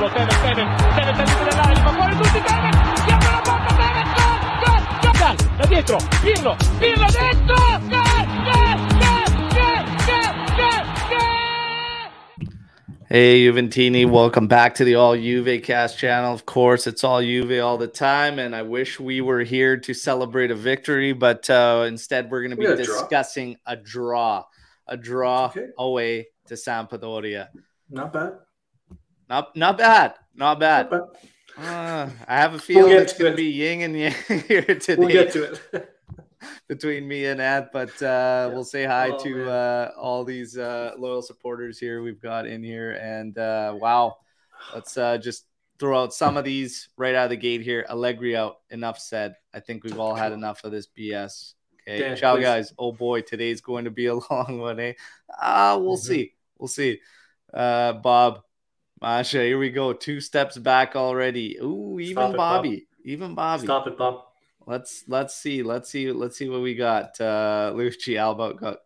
solo, Tevez è libero dell'area, fa fuori tutti, Tevez, chiama la porta, Tevez, gol, gol, gol, da dietro, Pirlo dentro, gol! Hey Juventini, welcome back to the All Juve Cast channel. Of course, it's All Juve all the time, and I wish we were here to celebrate a victory, but instead we're going to be discussing a draw okay. Away to Sampdoria. Not bad. I have a feeling it's going to be yin and yang here today. We'll get to it. Between me and Ant, but we'll say hi to all these loyal supporters here we've got in here. And wow, let's just throw out some of these right out of the gate here. Allegri out, enough said. I think we've all had enough of this BS. Okay, Dan, ciao, please. Guys. Oh, boy, today's going to be a long one, eh? We'll see. We'll see. Bob, Masha, here we go. 2 steps back already. Ooh, even Bobby. Stop it, Bob. Let's see what we got. Lucci Alba got.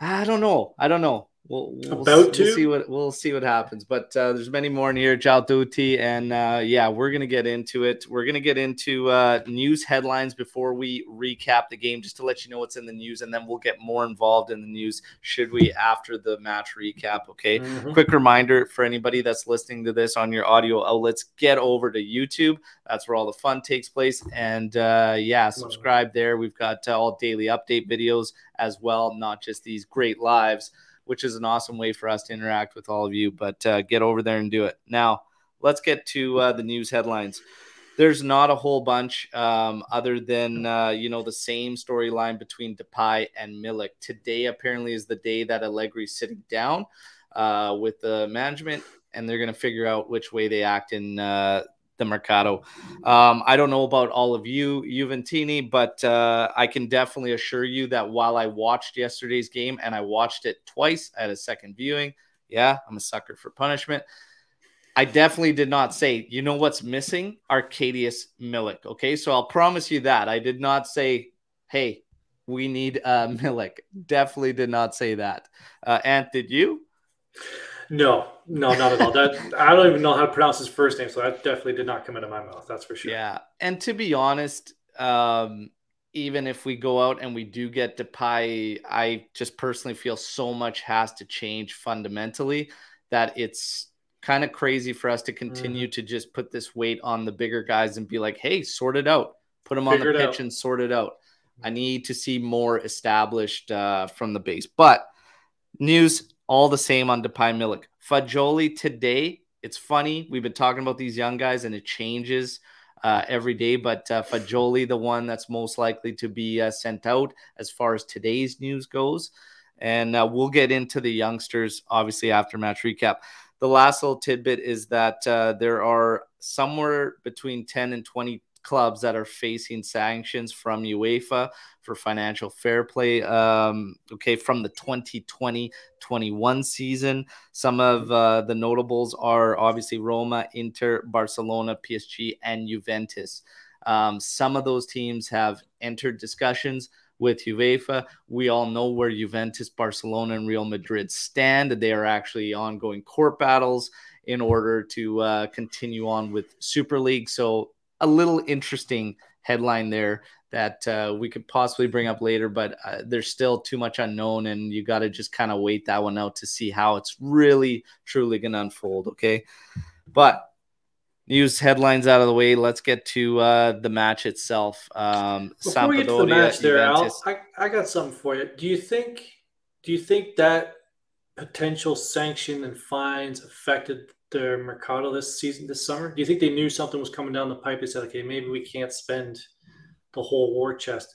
I don't know. We'll see what happens. But there's many more in here. Ciao tutti, and we're gonna get into it. We're gonna get into news headlines before we recap the game, just to let you know what's in the news, and then we'll get more involved in the news should we after the match recap. Okay. Mm-hmm. Quick reminder for anybody that's listening to this on your audio outlets: get over to YouTube. That's where all the fun takes place, and subscribe there. We've got all daily update videos as well, not just these great lives, which is an awesome way for us to interact with all of you. But get over there and do it. Now, let's get to the news headlines. There's not a whole bunch other than, the same storyline between Depay and Milik. Today, apparently, is the day that Allegri's sitting down with the management, and they're going to figure out which way they act in the Mercato. I don't know about all of you, Juventini, but I can definitely assure you that while I watched yesterday's game, and I watched it twice at a second viewing, I'm a sucker for punishment, I definitely did not say, you know what's missing? Arkadiusz Milik, okay? So I'll promise you that. I did not say, hey, we need Milik. Definitely did not say that. Ant, did you? No, not at all. That, I don't even know how to pronounce his first name, so that definitely did not come out of my mouth. That's for sure. Yeah, and to be honest, even if we go out and we do get Depay, I just personally feel so much has to change fundamentally that it's kind of crazy for us to continue to just put this weight on the bigger guys and be like, hey, sort it out. Put them on the pitch and sort it out. I need to see more established from the base. But news all the same on Depay Milik. Fagioli today, it's funny. We've been talking about these young guys, and it changes every day. But Fagioli, the one that's most likely to be sent out as far as today's news goes. And we'll get into the youngsters, obviously, after match recap. The last little tidbit is that there are somewhere between 10 and 20 clubs that are facing sanctions from UEFA for financial fair play from the 2020-21 season. Some of the notables are obviously Roma, Inter, Barcelona, PSG, and Juventus. Some of those teams have entered discussions with UEFA. We all know where Juventus, Barcelona, and Real Madrid stand. They are actually ongoing court battles in order to continue on with Super League. So a little interesting headline there that we could possibly bring up later, but there's still too much unknown, and you got to just kind of wait that one out to see how it's really, truly going to unfold, okay? But news headlines out of the way. Let's get to the match itself. Before we get to the match there, Al, I got something for you. Do you think that potential sanction and fines affected their Mercato this summer? Do you think they knew something was coming down the pipe? They said, okay, maybe we can't spend the whole war chest.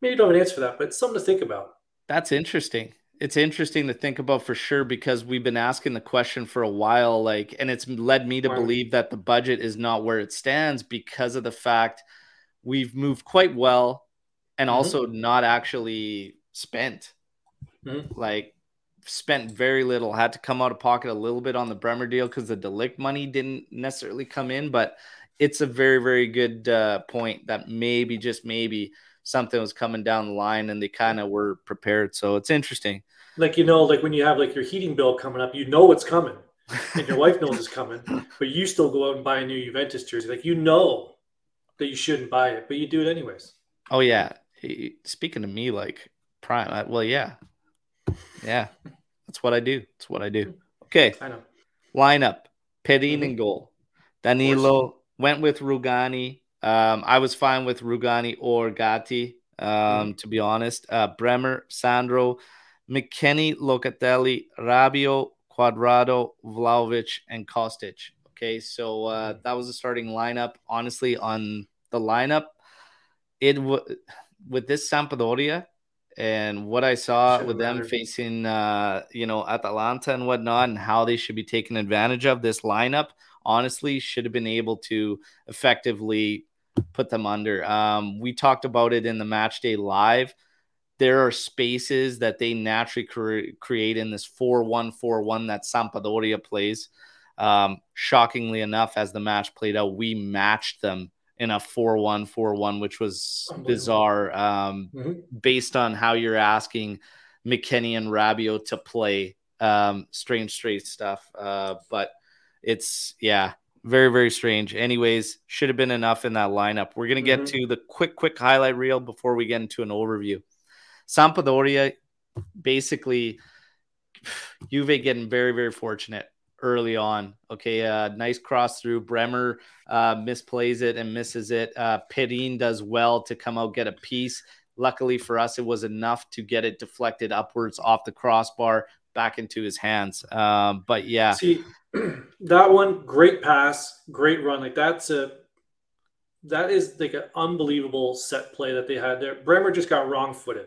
Maybe you don't have an answer for that, but it's something to think about. That's interesting. It's interesting to think about for sure, because we've been asking the question for a while, and it's led me to believe that the budget is not where it stands because of the fact we've moved quite well and also not actually spent. Mm-hmm. Spent very little, had to come out of pocket a little bit on the Bremer deal because the De Ligt money didn't necessarily come in, but it's a very, very good point that maybe, just maybe, something was coming down the line and they kind of were prepared. So it's interesting. When you have your heating bill coming up, you know it's coming. and your wife knows it's coming, but you still go out and buy a new Juventus jersey. Like, you know that you shouldn't buy it, but you do it anyways. Oh, yeah. Speaking to me, like, prime. Yeah. That's what I do. That's what I do. Okay. I know. Lineup. Perin in goal. Danilo went with Rugani. I was fine with Rugani or Gatti, to be honest. Bremer, Sandro, McKennie, Locatelli, Rabiot, Cuadrado, Vlahović, and Kostic. Okay, so that was the starting lineup. Honestly, on the lineup, with this Sampdoria and what I saw with them facing, Atalanta and whatnot, and how they should be taken advantage of, this lineup honestly should have been able to effectively put them under. We talked about it in the Match Day Live. There are spaces that they naturally create in this 4-1-4-1 that Sampdoria plays. Shockingly enough, as the match played out, we matched them in a 4-1-4-1, which was bizarre, based on how you're asking McKennie and Rabiot to play. Strange stuff. But it's, very, very strange. Anyways, should have been enough in that lineup. We're going to get to the quick highlight reel before we get into an overview. Sampdoria, basically, Juve getting very, very fortunate early on. Okay, nice cross through. Bremer misplays it and misses it. Perin does well to come out, get a piece. Luckily for us, it was enough to get it deflected upwards off the crossbar back into his hands. But yeah. See, that one, great pass, great run. Like, that is like an unbelievable set play that they had there. Bremer just got wrong-footed.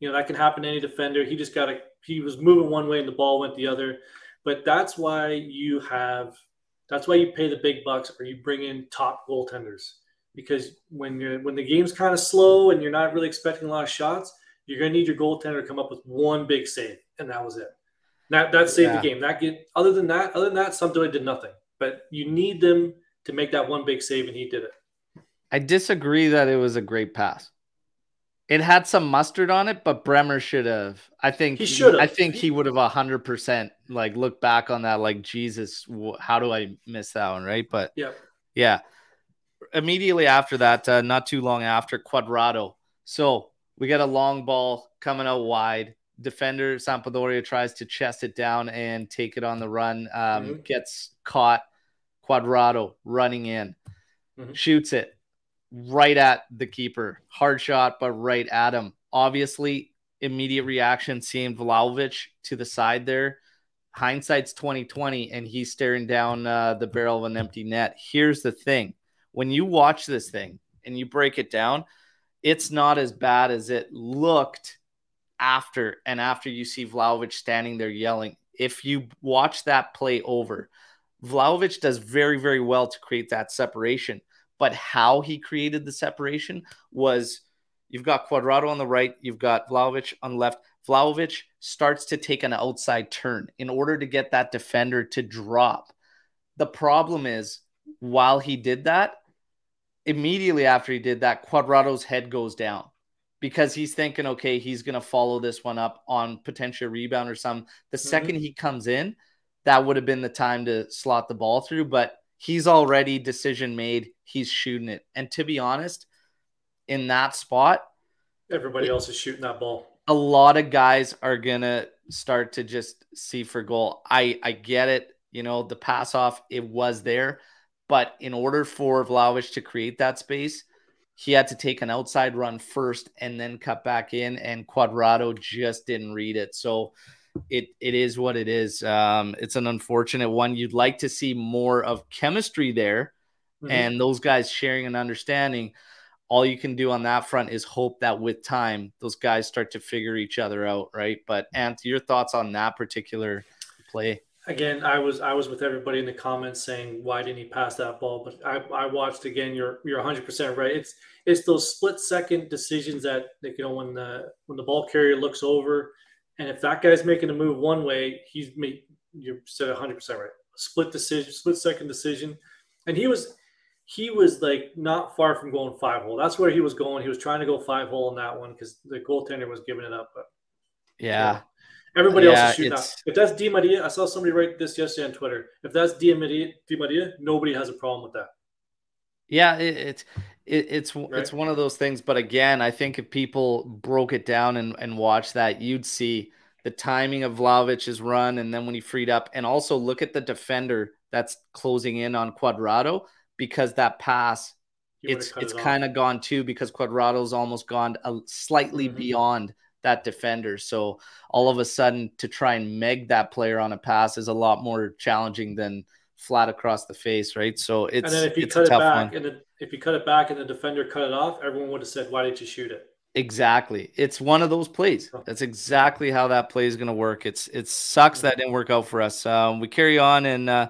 You know, that can happen to any defender. He just he was moving one way and the ball went the other. But that's why you pay the big bucks, or you bring in top goaltenders. Because when the game's kind of slow and you're not really expecting a lot of shots, you're going to need your goaltender to come up with one big save. And that was it. That saved the game. Other than that, Sampdoria did nothing. But you need them to make that one big save, and he did it. I disagree that it was a great pass. It had some mustard on it, but Bremer should have. I think he would have 100% like looked back on that like, Jesus, how do I miss that one, right? But yeah. Immediately after that, not too long after, Cuadrado. So we got a long ball coming out wide. Defender Sampdoria tries to chest it down and take it on the run. Gets caught. Cuadrado running in, shoots it right at the keeper. Hard shot, but right at him. Obviously, immediate reaction, seeing Vlahović to the side there. Hindsight's 20/20, and he's staring down the barrel of an empty net. Here's the thing. When you watch this thing and you break it down, it's not as bad as it looked after you see Vlahović standing there yelling. If you watch that play over, Vlahović does very, very well to create that separation. But how he created the separation was, you've got Cuadrado on the right, you've got Vlahović on the left. Vlahović starts to take an outside turn in order to get that defender to drop. The problem is, while he did that, immediately after he did that, Cuadrado's head goes down because he's thinking, okay, he's going to follow this one up on potential rebound or something. The second he comes in, that would have been the time to slot the ball through, but he's already decision made. He's shooting it. And to be honest, in that spot, everybody else is shooting that ball. A lot of guys are going to start to just see for goal. I get it. You know, the pass off, it was there. But in order for Vlahović to create that space, he had to take an outside run first and then cut back in. And Cuadrado just didn't read it. So it is what it is. It's an unfortunate one. You'd like to see more of chemistry there and those guys sharing and understanding. All you can do on that front is hope that with time, those guys start to figure each other out, right? But Ant, your thoughts on that particular play? Again, I was with everybody in the comments saying, why didn't he pass that ball? But I watched again. You're 100% right. It's those split second decisions that, like, you know, when the ball carrier looks over, and if that guy's making a move one way, you said 100% right. Split second decision, and he was like not far from going 5-hole. That's where he was going. He was trying to go 5-hole on that one because the goaltender was giving it up. But yeah. Everybody else is shooting out. If that's Di Maria, I saw somebody write this yesterday on Twitter. If that's Di Maria, nobody has a problem with that. Yeah, it's one of those things. But again, I think if people broke it down and watched that, you'd see the timing of Vlahović's run, and then when he freed up, and also look at the defender that's closing in on Cuadrado, because that pass, it's kind of gone too, because Cuadrado's almost gone slightly beyond that defender. So all of a sudden, to try and meg that player on a pass is a lot more challenging than flat across the face, right? So it's, and then if you cut it back, if you cut it back and the defender cut it off, everyone would have said, "Why did you shoot it?" Exactly. It's one of those plays. That's exactly how that play is going to work. It sucks that didn't work out for us. We carry on, and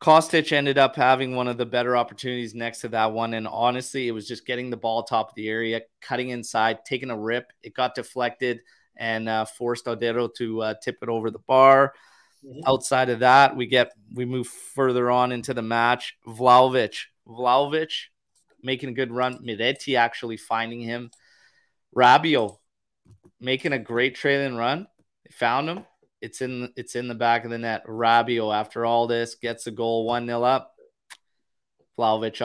Kostic ended up having one of the better opportunities next to that one. And honestly, it was just getting the ball top of the area, cutting inside, taking a rip. It got deflected and forced Audero to tip it over the bar. Mm-hmm. Outside of that, we move further on into the match. Vlahović making a good run. Miretti actually finding him. Rabiot making a great trailing run. They found him. It's in the back of the net. Rabiot, after all this, gets the goal, 1-0 up. Vlahović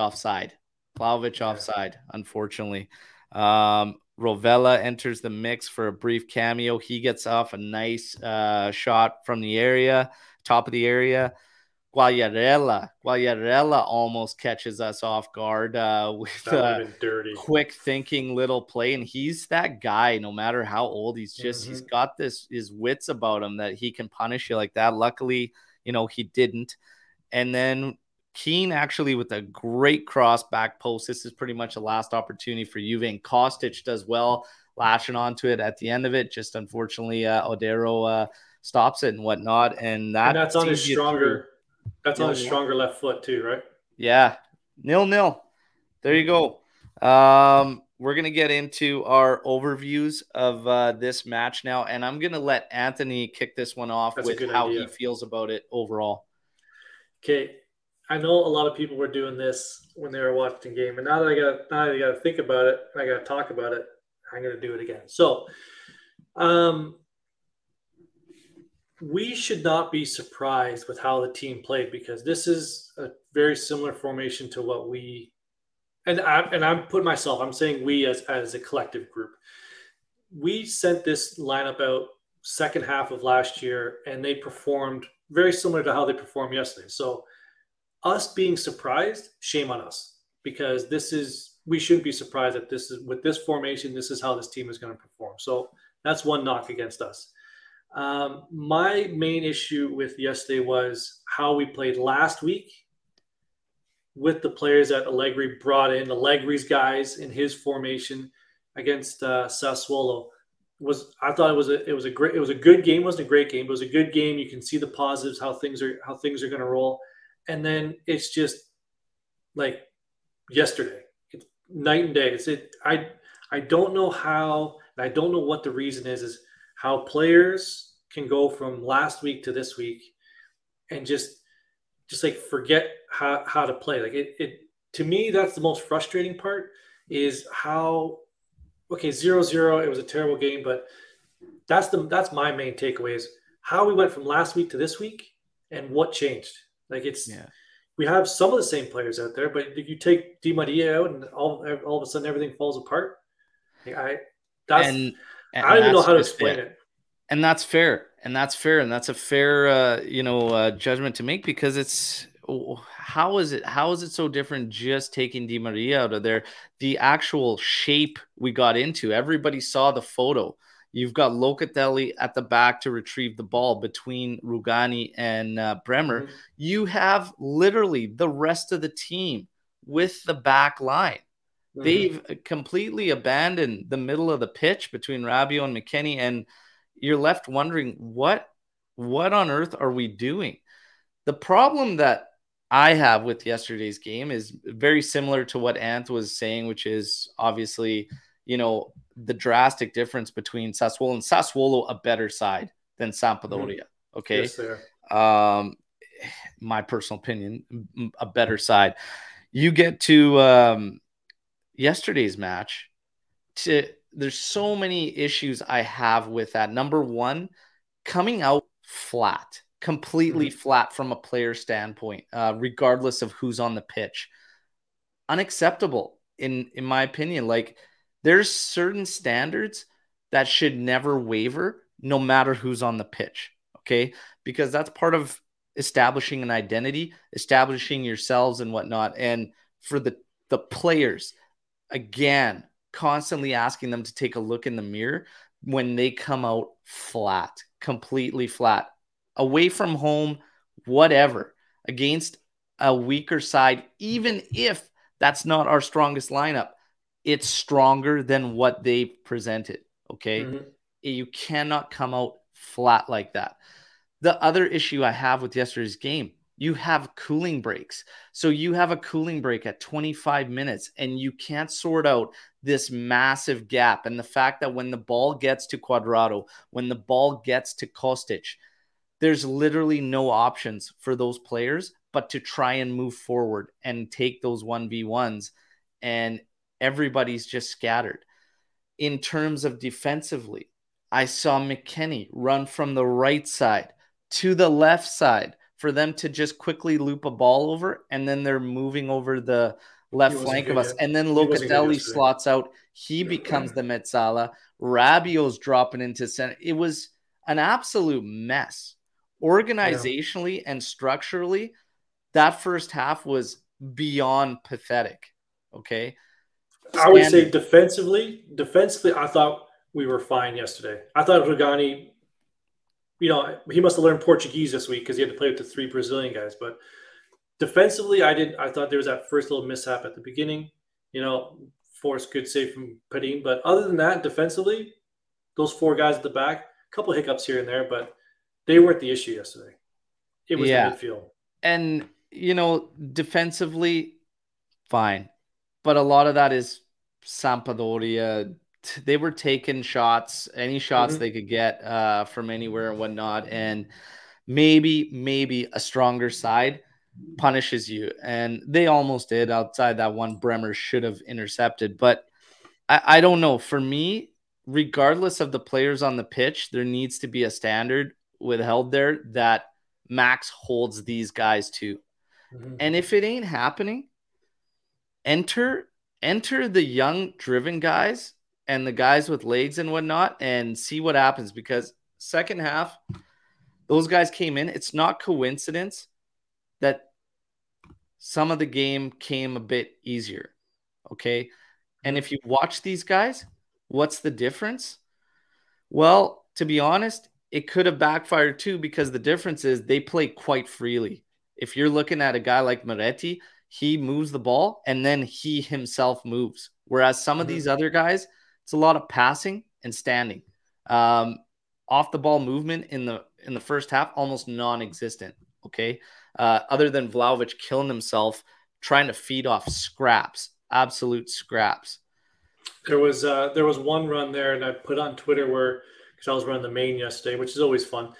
offside, unfortunately. Rovella enters the mix for a brief cameo. He gets off a nice shot from the area, top of the area. Quagliarella almost catches us off guard with a quick thinking little play. And he's that guy, no matter how old, he's just, he's got his wits about him that he can punish you like that. Luckily, he didn't. And then Keane actually with a great cross back post. This is pretty much a last opportunity for Juve, and Kostic does well, lashing onto it at the end of it. Just unfortunately, Audero stops it and whatnot. And that's on his stronger... That's on a stronger left foot too, right? Yeah. 0-0. There you go. We're going to get into our overviews of this match now, and I'm going to let Anthony kick this one off with how he feels about it overall. Okay. I know a lot of people were doing this when they were watching the game, and now that I got to think about it, I got to talk about it, I'm going to do it again. So, we should not be surprised with how the team played, because this is a very similar formation to what we – I'm saying we as a collective group. We sent this lineup out second half of last year, and they performed very similar to how they performed yesterday. So us being surprised, shame on us, because we shouldn't be surprised that this is – with this formation, this is how this team is going to perform. So that's one knock against us. My main issue with yesterday was how we played last week with the players that Allegri brought in. Allegri's guys in his formation against Sassuolo it wasn't a great game, but it was a good game. You can see the positives, how things are going to roll, and then it's just like yesterday. It's night and day. I don't know how, and I don't know what the reason is how players can go from last week to this week and just like forget how to play. Like it to me, that's the most frustrating part, is how, okay, 0-0, it was a terrible game, but that's my main takeaway, is how we went from last week to this week and what changed. Like we have some of the same players out there, but you take Di Maria out and all of a sudden everything falls apart. I don't even know how to explain it. And that's fair. And that's a fair, judgment to make, because it's, how is it so different just taking Di Maria out of there? The actual shape we got into, everybody saw the photo. You've got Locatelli at the back to retrieve the ball between Rugani and Bremer. Mm-hmm. You have literally the rest of the team with the back line. They've completely abandoned the middle of the pitch between Rabiot and McKennie, and you're left wondering what on earth are we doing? The problem that I have with yesterday's game is very similar to what Ant was saying, which is obviously, the drastic difference between Sassuolo, and Sassuolo a better side than Sampdoria. Mm-hmm. Okay. Yes, sir. My personal opinion, a better side. You get to, yesterday's match, there's so many issues I have with that. Number one, coming out flat, completely flat from a player standpoint, regardless of who's on the pitch. Unacceptable, in my opinion. Like, there's certain standards that should never waver, no matter who's on the pitch, okay? Because that's part of establishing an identity, establishing yourselves and whatnot. And for the players, again, constantly asking them to take a look in the mirror when they come out flat, completely flat, away from home, whatever, against a weaker side, even if that's not our strongest lineup, it's stronger than what they presented, okay? Mm-hmm. You cannot come out flat like that. The other issue I have with yesterday's game, you have cooling breaks. So you have a cooling break at 25 minutes and you can't sort out this massive gap. And the fact that when the ball gets to Cuadrado, when the ball gets to Kostic, there's literally no options for those players but to try and move forward and take those 1v1s. And everybody's just scattered. In terms of defensively, I saw McKennie run from the right side to the left side for them to just quickly loop a ball over, and then they're moving over the left flank of us. Yet. And then Locatelli slots out. He becomes the Mezzala. Rabiot's dropping into center. It was an absolute mess. Organizationally and structurally, that first half was beyond pathetic. Okay? I would say defensively, I thought we were fine yesterday. I thought Rugani, you know, he must have learned Portuguese this week because he had to play with the three Brazilian guys. But defensively, I thought there was that first little mishap at the beginning. You know, forced good save from Perin. But other than that, defensively, those four guys at the back, a couple of hiccups here and there, but they weren't the issue yesterday. It was the midfield. And, you know, defensively, fine. But a lot of that is Sampdoria. They were taking shots, any shots they could get from anywhere and whatnot. And maybe a stronger side punishes you. And they almost did outside that one Bremer should have intercepted. But I don't know. For me, regardless of the players on the pitch, there needs to be a standard withheld there that Max holds these guys to. Mm-hmm. And if it ain't happening, enter the young driven guys and the guys with legs and whatnot and see what happens, because second half, those guys came in. It's not coincidence that some of the game came a bit easier. Okay. And if you watch these guys, what's the difference? Well, to be honest, it could have backfired too, because the difference is they play quite freely. If you're looking at a guy like Miretti, he moves the ball and then he himself moves. Whereas some of these other guys, it's a lot of passing and standing. Off the ball movement in the first half, almost non-existent. Okay. Other than Vlahović killing himself, trying to feed off scraps, absolute scraps. There was one run there, and I put on Twitter where, because I was running the main yesterday, which is always fun.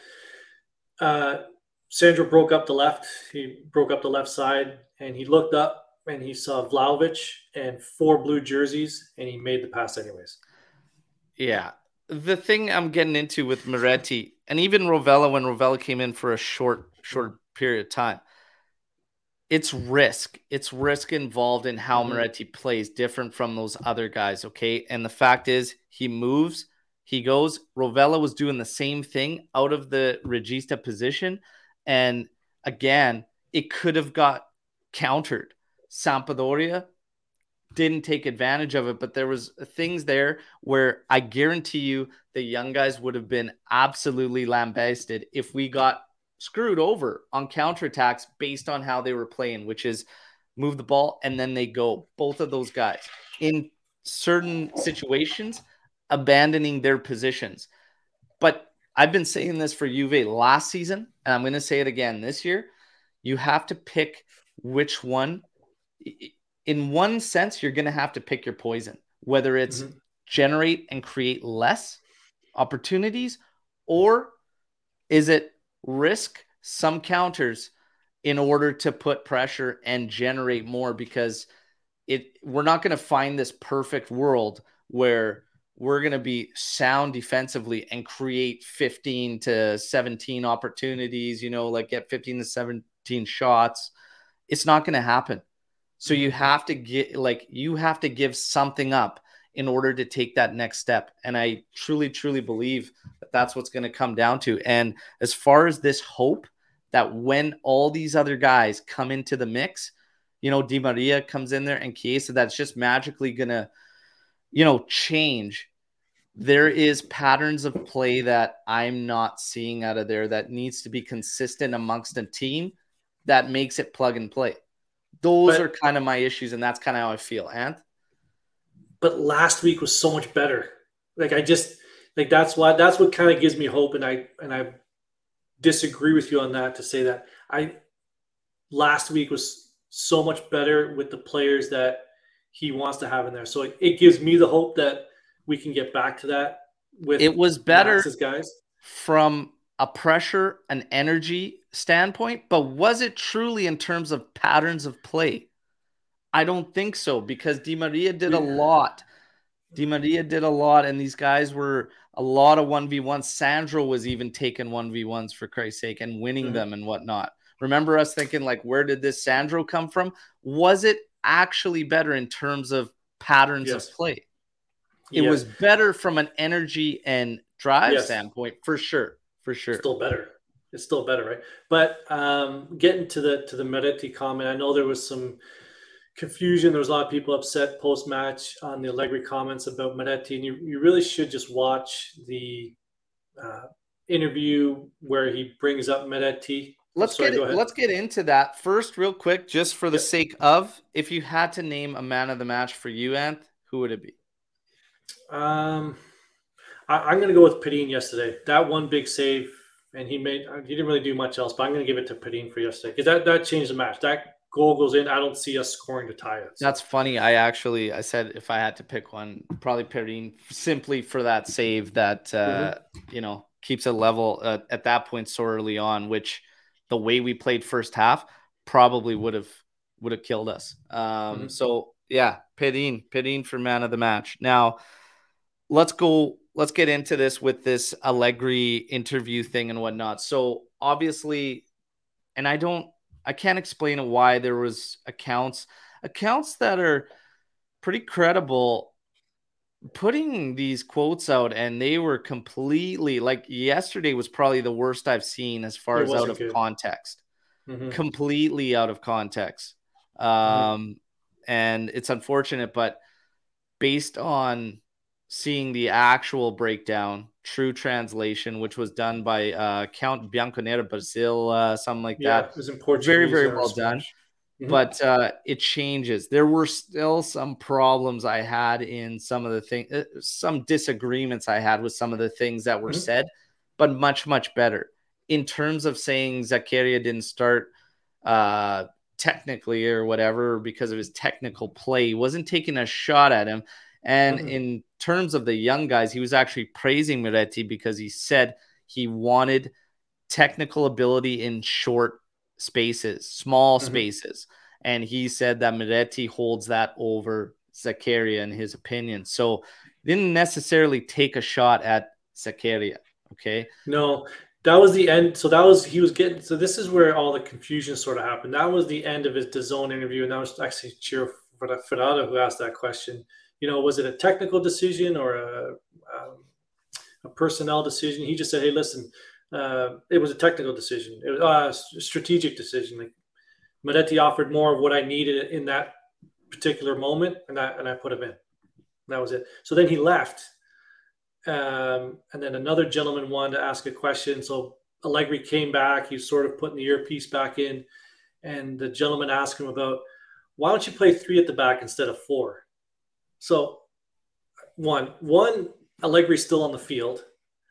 Sandro broke up the left. He broke up the left side, and he looked up and he saw Vlahović and four blue jerseys, and he made the pass anyways. Yeah. The thing I'm getting into with Miretti, and even Rovella, when Rovella came in for a short period of time, it's risk. It's risk involved in how Miretti plays, different from those other guys, okay? And the fact is, he moves, he goes. Rovella was doing the same thing out of the regista position, and again, it could have got countered. Sampdoria didn't take advantage of it, but there was things there where I guarantee you the young guys would have been absolutely lambasted if we got screwed over on counterattacks based on how they were playing, which is move the ball and then they go. Both of those guys in certain situations abandoning their positions. But I've been saying this for Juve last season, and I'm going to say it again this year. You have to pick which one. In one sense, you're going to have to pick your poison, whether it's generate and create less opportunities, or is it risk some counters in order to put pressure and generate more, because we're not going to find this perfect world where we're going to be sound defensively and create 15 to 17 opportunities, you know, like get 15 to 17 shots. It's not going to happen. So you have to get, like, you have to give something up in order to take that next step. And I truly, truly believe that that's what's going to come down to. And as far as this hope that when all these other guys come into the mix, you know, Di Maria comes in there and Chiesa, that's just magically going to, you know, change. There is patterns of play that I'm not seeing out of there that needs to be consistent amongst a team that makes it plug and play. Those are kind of my issues, and that's kind of how I feel, Ant. But last week was so much better. Like, I just like that's what kind of gives me hope, and I disagree with you on that to say that last week was so much better with the players that he wants to have in there. So it gives me the hope that we can get back to that. With it was better Max's guys from a pressure and energy standpoint, but was it truly in terms of patterns of play? I don't think so, because Di Maria did a lot. Di Maria did a lot, and these guys were a lot of 1v1s. Sandro was even taking 1v1s, for Christ's sake, and winning them and whatnot. Remember us thinking, like, where did this Sandro come from? Was it actually better in terms of patterns of play? It was better from an energy and drive standpoint, for sure. For sure. It's still better, right? But getting to the Miretti comment, I know there was some confusion. There was a lot of people upset post-match on the Allegri comments about Miretti, and you really should just watch the interview where he brings up Miretti. Let's get into that first real quick, just for the sake of, if you had to name a man of the match for you, Ant, who would it be? I'm going to go with Perin yesterday. That one big save, and he didn't really do much else, but I'm going to give it to Perin for yesterday, because that changed the match. That goal goes in. I don't see us scoring to tie it. So. That's funny. I said if I had to pick one, probably Perin, simply for that save that, you know, keeps it level at that point so early on, which the way we played first half probably would have killed us. So, yeah, Perin for man of the match. Now, let's get into this with this Allegri interview thing and whatnot. So obviously, and I can't explain why there was accounts that are pretty credible putting these quotes out, and they were completely, like, yesterday was probably the worst I've seen as far as out of context, completely out of context. And it's unfortunate, but based on seeing the actual breakdown, true translation, which was done by Count Bianconera Brazil, something like that. It was in Portuguese. Very, very well done. But it changes. There were still some problems I had in some of the things, some disagreements I had with some of the things that were said, but much, much better. In terms of saying Zakaria didn't start technically or whatever because of his technical play, he wasn't taking a shot at him. And in terms of the young guys, he was actually praising Miretti because he said he wanted technical ability in short spaces, small spaces. And he said that Miretti holds that over Zakaria in his opinion. So didn't necessarily take a shot at Zakaria. Okay. No, that was the end. So this is where all the confusion sort of happened. That was the end of his DAZN interview. And that was actually Ciro Ferrara who asked that question. You know, was it a technical decision or a personnel decision? He just said, "Hey, listen, it was a technical decision. It was a strategic decision. Like, Miretti offered more of what I needed in that particular moment, and I put him in. And that was it." So then he left, and then another gentleman wanted to ask a question. So Allegri came back. He was sort of putting the earpiece back in, and the gentleman asked him about, "Why don't you play 3 at the back instead of 4?" So one, Allegri's still on the field.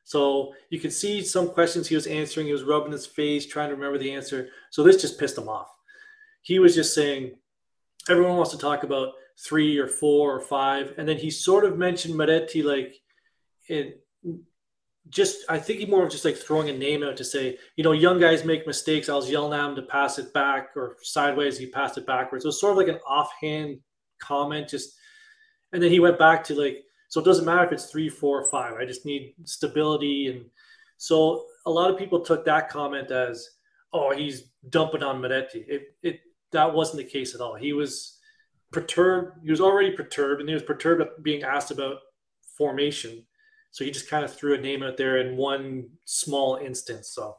So you could see some questions he was answering. He was rubbing his face, trying to remember the answer. So this just pissed him off. He was just saying, everyone wants to talk about 3 or 4 or 5. And then he sort of mentioned Miretti, I think he more of just like throwing a name out to say, you know, young guys make mistakes. I was yelling at him to pass it back or sideways. He passed it backwards. So it was sort of like an offhand comment, just. And then he went back to like, So it doesn't matter if it's 3, 4, 5. I just need stability. And so a lot of people took that comment as, oh, he's dumping on Miretti. That wasn't the case at all. He was perturbed. He was already perturbed, and he was perturbed at being asked about formation. So he just kind of threw a name out there in one small instance. So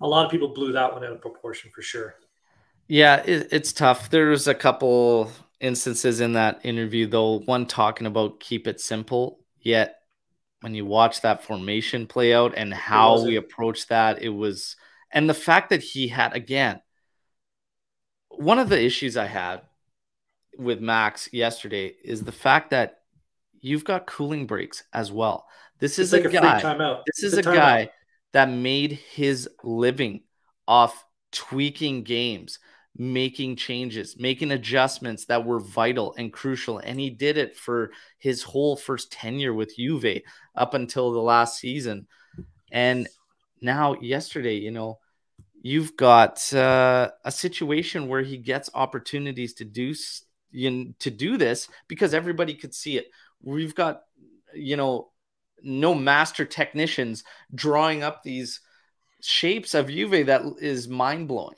a lot of people blew that one out of proportion for sure. Yeah, it's tough. There's a couple instances in that interview, though, one talking about keep it simple, yet when you watch that formation play out and how we approach that, it was, and the fact that he had, again, one of the issues I had with Max yesterday is the fact that you've got cooling breaks as well. This is a guy that made his living off tweaking games, making changes, making adjustments that were vital and crucial. And he did it for his whole first tenure with Juve up until the last season. And now yesterday, you know, you've got a situation where he gets opportunities to do this because everybody could see it. We've got, you know, no master technicians drawing up these shapes of Juve that is mind-blowing.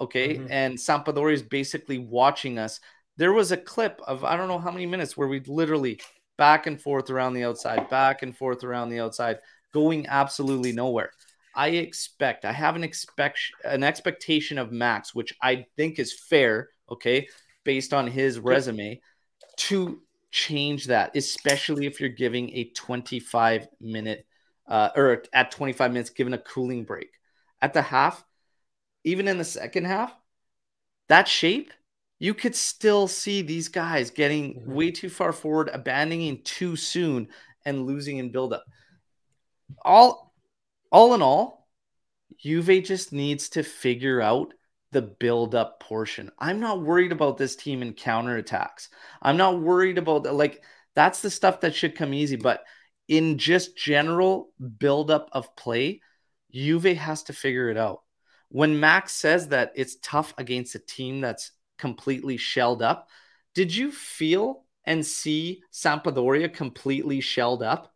Okay. Mm-hmm. And Sampdoria is basically watching us. There was a clip of, I don't know how many minutes, where we literally back and forth around the outside, back and forth around the outside, going absolutely nowhere. I have an expectation of Max, which I think is fair. Okay. Based on his resume, to change that, especially if you're giving a 25-minute or at 25 minutes, given a cooling break at the half. Even in the second half, that shape, you could still see these guys getting way too far forward, abandoning too soon, and losing in buildup. All in all, Juve just needs to figure out the buildup portion. I'm not worried about this team in counterattacks. I'm not worried about, like, that's the stuff that should come easy. But in just general buildup of play, Juve has to figure it out. When Max says that it's tough against a team that's completely shelled up, did you feel and see Sampdoria completely shelled up?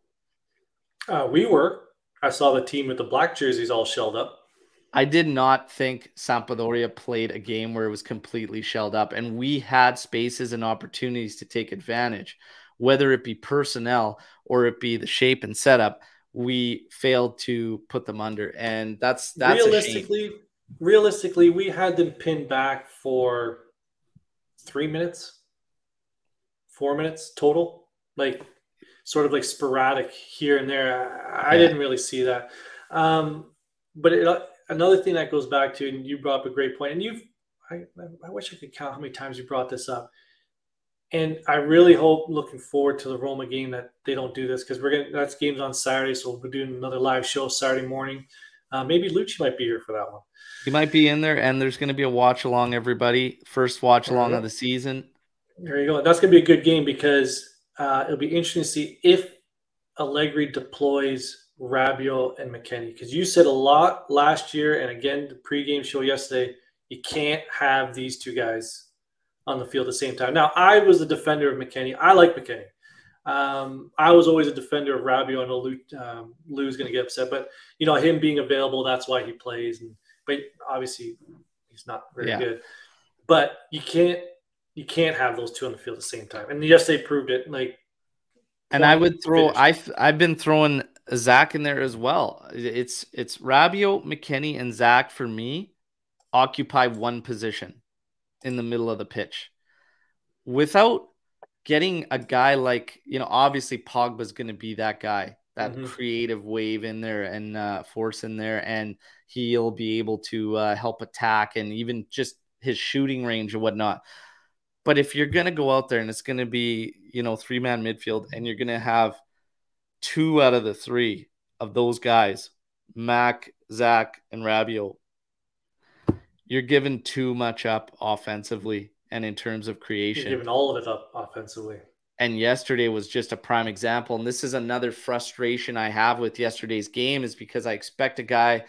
We were. I saw the team with the black jerseys all shelled up. I did not think Sampdoria played a game where it was completely shelled up, and we had spaces and opportunities to take advantage, whether it be personnel or it be the shape and setup. We failed to put them under, and that's realistically, we had them pinned back for 4 minutes total, like sort of like sporadic here and there. I didn't really see that. But another thing that goes back to, and you brought up a great point, and I wish I could count how many times you brought this up. And I really hope, looking forward to the Roma game, that they don't do this, because that's games on Saturday, so we'll be doing another live show Saturday morning. Maybe Lucci might be here for that one. He might be in there, and there's going to be a watch along. Everybody, first watch along of the season. There you go. That's going to be a good game, because it'll be interesting to see if Allegri deploys Rabiot and McKennie, because you said a lot last year, and again the pregame show yesterday, you can't have these two guys on the field at the same time. Now, I was a defender of McKennie. I like McKennie. I was always a defender of Rabiot. I know Lou's going to get upset, but you know, him being available, that's why he plays. But obviously, he's not very good. But you can't have those two on the field at the same time. And yes, they proved it. I've been throwing Zach in there as well. It's Rabiot, McKennie, and Zach for me occupy one position in the middle of the pitch. Without getting a guy like, you know, obviously Pogba's going to be that guy, that creative wave in there and force in there, and he'll be able to help attack and even just his shooting range and whatnot. But if you're going to go out there and it's going to be, you know, 3-man midfield, and you're going to have 2 out of the 3 of those guys, Mac, Zach, and Rabiot, you're giving too much up offensively and in terms of creation. You're giving all of it up offensively. And yesterday was just a prime example. And this is another frustration I have with yesterday's game, is because I expect a guy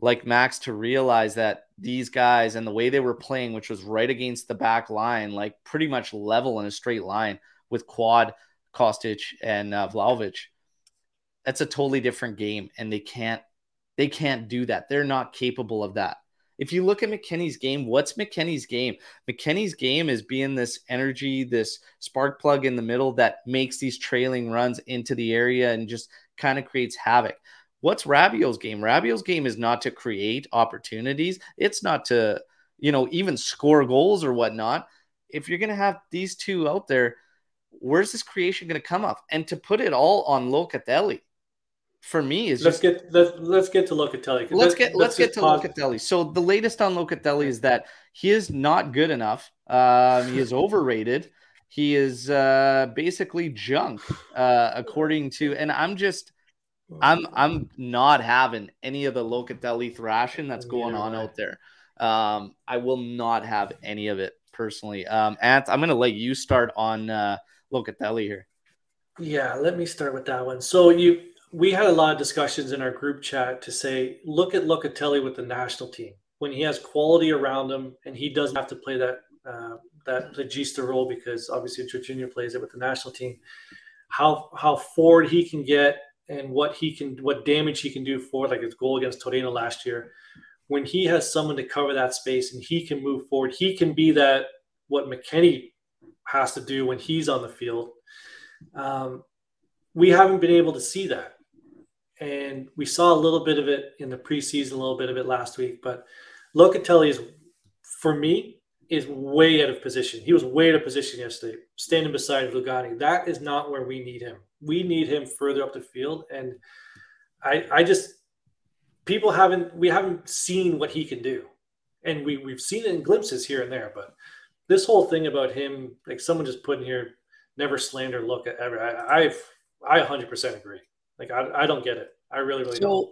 like Max to realize that these guys and the way they were playing, which was right against the back line, like pretty much level in a straight line with Quad Kostic and Vlahović, that's a totally different game, and they can't do that. They're not capable of that. If you look at McKennie's game, what's McKennie's game? McKennie's game is being this energy, this spark plug in the middle that makes these trailing runs into the area and just kind of creates havoc. What's Rabiot's game? Rabiot's game is not to create opportunities. It's not to, even score goals or whatnot. If you're going to have these two out there, where's this creation going to come off? And to put it all on Locatelli, for me, is let's get to Locatelli. Locatelli. So the latest on Locatelli is that he is not good enough. He is overrated. He is basically junk, according to. And I'm not having any of the Locatelli thrashing that's going on out there. I will not have any of it personally. Ant, I'm going to let you start on Locatelli here. Yeah, let me start with that one. So we had a lot of discussions in our group chat to say, look at Locatelli with the national team. When he has quality around him and he doesn't have to play that plegista role, because obviously Jorginho plays it with the national team, how forward he can get and what damage he can do forward, like his goal against Torino last year. When he has someone to cover that space and he can move forward, he can be that what McKennie has to do when he's on the field. We haven't been able to see that. And we saw a little bit of it in the preseason, a little bit of it last week. But Locatelli is way out of position. He was way out of position yesterday, standing beside Rugani. That is not where we need him. We need him further up the field. And we haven't seen what he can do. And we've seen it in glimpses here and there. But this whole thing about him, like someone just put in here, never slander Locatelli ever. I 100% agree. Like, I don't get it. I really don't.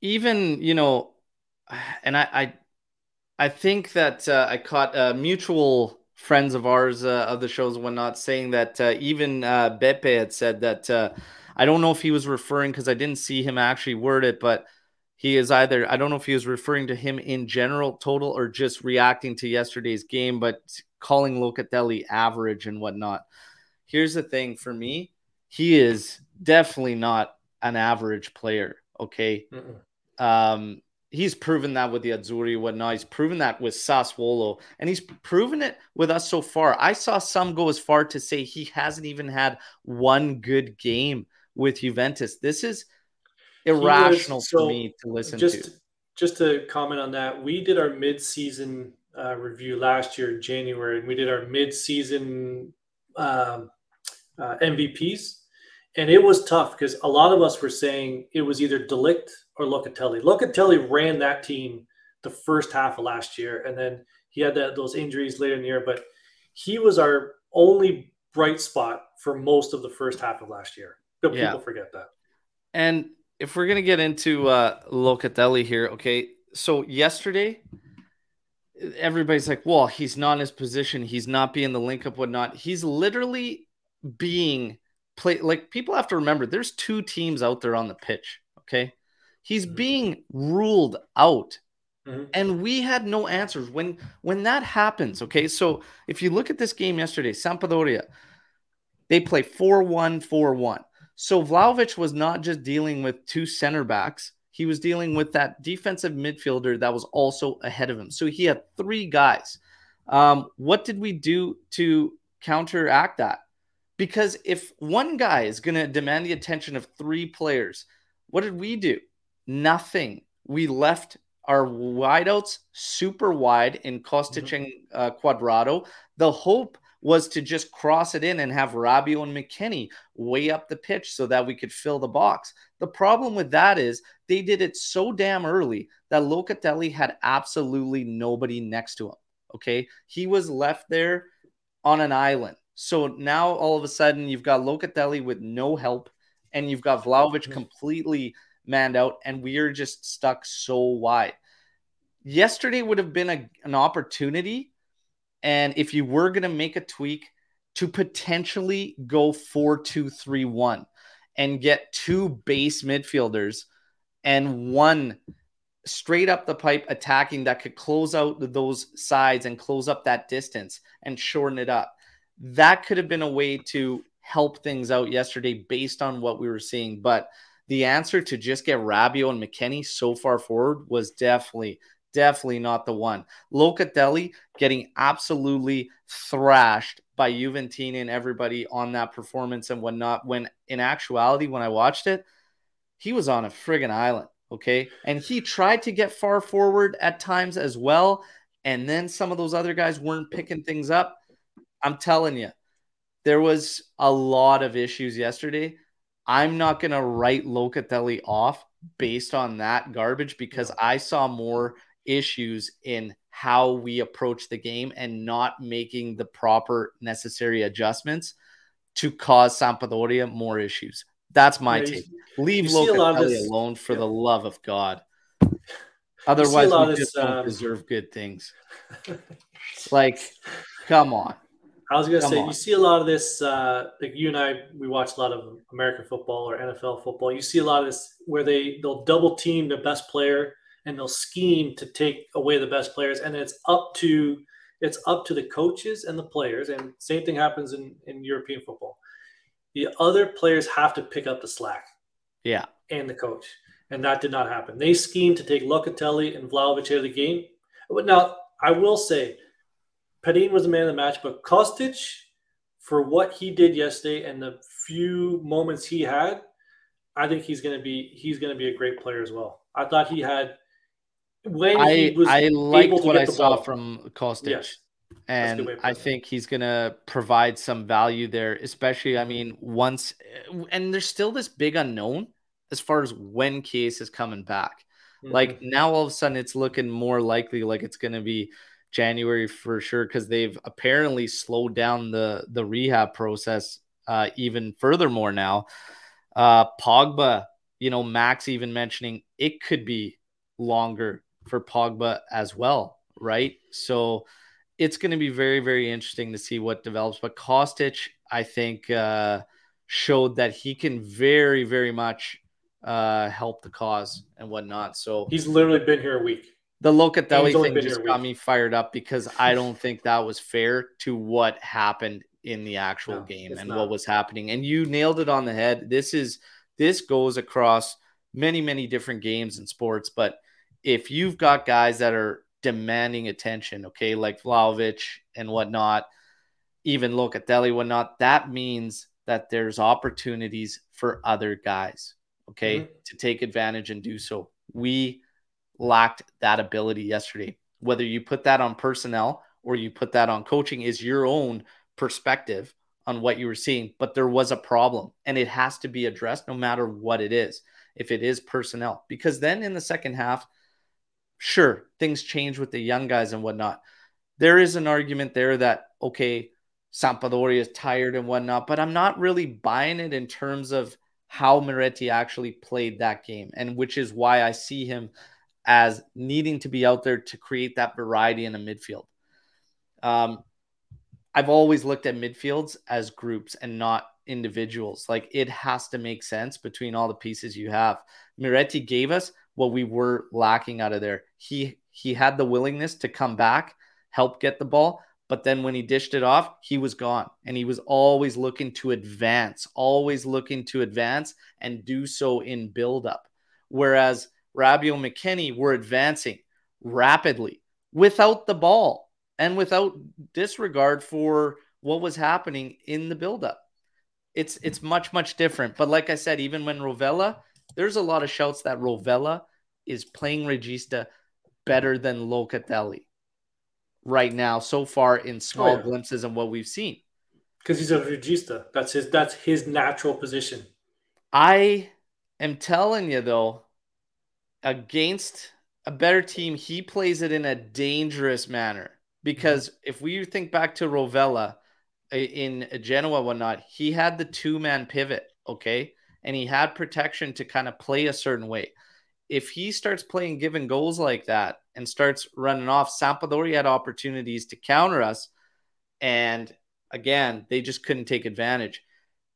Even, and I think that I caught mutual friends of ours of the shows and whatnot saying that even Beppe had said that I don't know if he was referring, because I didn't see him actually word it, but he is either, I don't know if he was referring to him in general, total, or just reacting to yesterday's game, but calling Locatelli average and whatnot. Here's the thing for me. He is definitely not an average player, okay? He's proven that with the Azzurri and whatnot. He's proven that with Sassuolo, and he's proven it with us so far. I saw some go as far to say he hasn't even had one good game with Juventus. This is irrational for me to listen to. Just to comment on that, we did our mid-season review last year in January, and we did our mid-season MVPs. And it was tough because a lot of us were saying it was either De Ligt or Locatelli. Locatelli ran that team the first half of last year, and then he had those injuries later in the year. But he was our only bright spot for most of the first half of last year. People forget that. And if we're going to get into Locatelli here, okay, so yesterday everybody's like, well, he's not in his position. He's not being the link-up, whatnot. He's literally being... people have to remember there's two teams out there on the pitch. Okay. He's being ruled out and we had no answers when that happens. Okay. So if you look at this game yesterday, Sampdoria, they play 4-1-4-1. So Vlahović was not just dealing with two center backs. He was dealing with that defensive midfielder that was also ahead of him. So he had three guys. What did we do to counteract that? Because if one guy is going to demand the attention of three players, what did we do? Nothing. We left our wideouts super wide in Kostic and Cuadrado. The hope was to just cross it in and have Rabiot and McKennie way up the pitch so that we could fill the box. The problem with that is they did it so damn early that Locatelli had absolutely nobody next to him. Okay, he was left there on an island. So now all of a sudden you've got Locatelli with no help and you've got Vlahović completely manned out and we are just stuck so wide. Yesterday would have been an opportunity, and if you were going to make a tweak, to potentially go 4-2-3-1 and get two base midfielders and one straight up the pipe attacking that could close out those sides and close up that distance and shorten it up. That could have been a way to help things out yesterday based on what we were seeing. But the answer to just get Rabiot and McKennie so far forward was definitely not the one. Locatelli getting absolutely thrashed by Juventini and everybody on that performance and whatnot, when in actuality, when I watched it, he was on a friggin' island, okay? And he tried to get far forward at times as well, and then some of those other guys weren't picking things up. I'm telling you, there was a lot of issues yesterday. I'm not going to write Locatelli off based on that garbage, because I saw more issues in how we approach the game and not making the proper necessary adjustments to cause Sampdoria more issues. That's my take. Leave Locatelli alone for the love of God. Otherwise, we just don't deserve good things. Like, come on. I was going to say, you see a lot of this, like you and I, we watch a lot of American football or NFL football. You see a lot of this where they'll double team the best player and they'll scheme to take away the best players. And it's up to the coaches and the players. And same thing happens in European football. The other players have to pick up the slack. Yeah. And the coach. And that did not happen. They schemed to take Locatelli and Vlahović out of the game. But now I will say, Perin was the man of the match, but Kostic, for what he did yesterday and the few moments he had, I think he's going to be a great player as well. I thought he had I liked what I saw from Kostic. Yes. And I think he's going to provide some value there, especially, I mean, once – and there's still this big unknown as far as when Chiesa is coming back. Mm-hmm. Like, now all of a sudden it's looking more likely like it's going to be January for sure, because they've apparently slowed down the rehab process even furthermore now. Pogba, you know, Max even mentioning it could be longer for Pogba as well, right? So it's going to be very, very interesting to see what develops. But Kostic, I think, showed that he can very, very much help the cause and whatnot. So he's literally been here a week. The Locatelli thing just got me fired up, because I don't think that was fair to what happened in the actual game and what was happening. And you nailed it on the head. This goes across many, many different games and sports. But if you've got guys that are demanding attention, okay, like Vlahović and whatnot, even Locatelli, whatnot, that means that there's opportunities for other guys, okay, mm-hmm. to take advantage and do so. We lacked that ability yesterday. Whether you put that on personnel or you put that on coaching is your own perspective on what you were seeing, but there was a problem and it has to be addressed no matter what it is. If it is personnel, because then in the second half, sure, things change with the young guys and whatnot. There is an argument there that, okay, Sampdoria is tired and whatnot, but I'm not really buying it in terms of how Miretti actually played that game, and which is why I see him as needing to be out there to create that variety in the midfield. I've always looked at midfields as groups and not individuals. Like, it has to make sense between all the pieces you have. Miretti gave us what we were lacking out of there. He had the willingness to come back, help get the ball, but then when he dished it off, he was gone. And he was always looking to advance and do so in build-up. Whereas Rabiot and McKennie were advancing rapidly without the ball and without disregard for what was happening in the buildup. It's much, much different. But like I said, even when Rovella, there's a lot of shouts that Rovella is playing Regista better than Locatelli right now so far in small glimpses and what we've seen. Because he's a Regista. That's his natural position. I am telling you, though, against a better team, he plays it in a dangerous manner, because if we think back to Rovella in Genoa, whatnot, he had the two-man pivot, okay, and he had protection to kind of play a certain way. If he starts playing given goals like that and starts running off, Sampdoria had opportunities to counter us, and again, they just couldn't take advantage.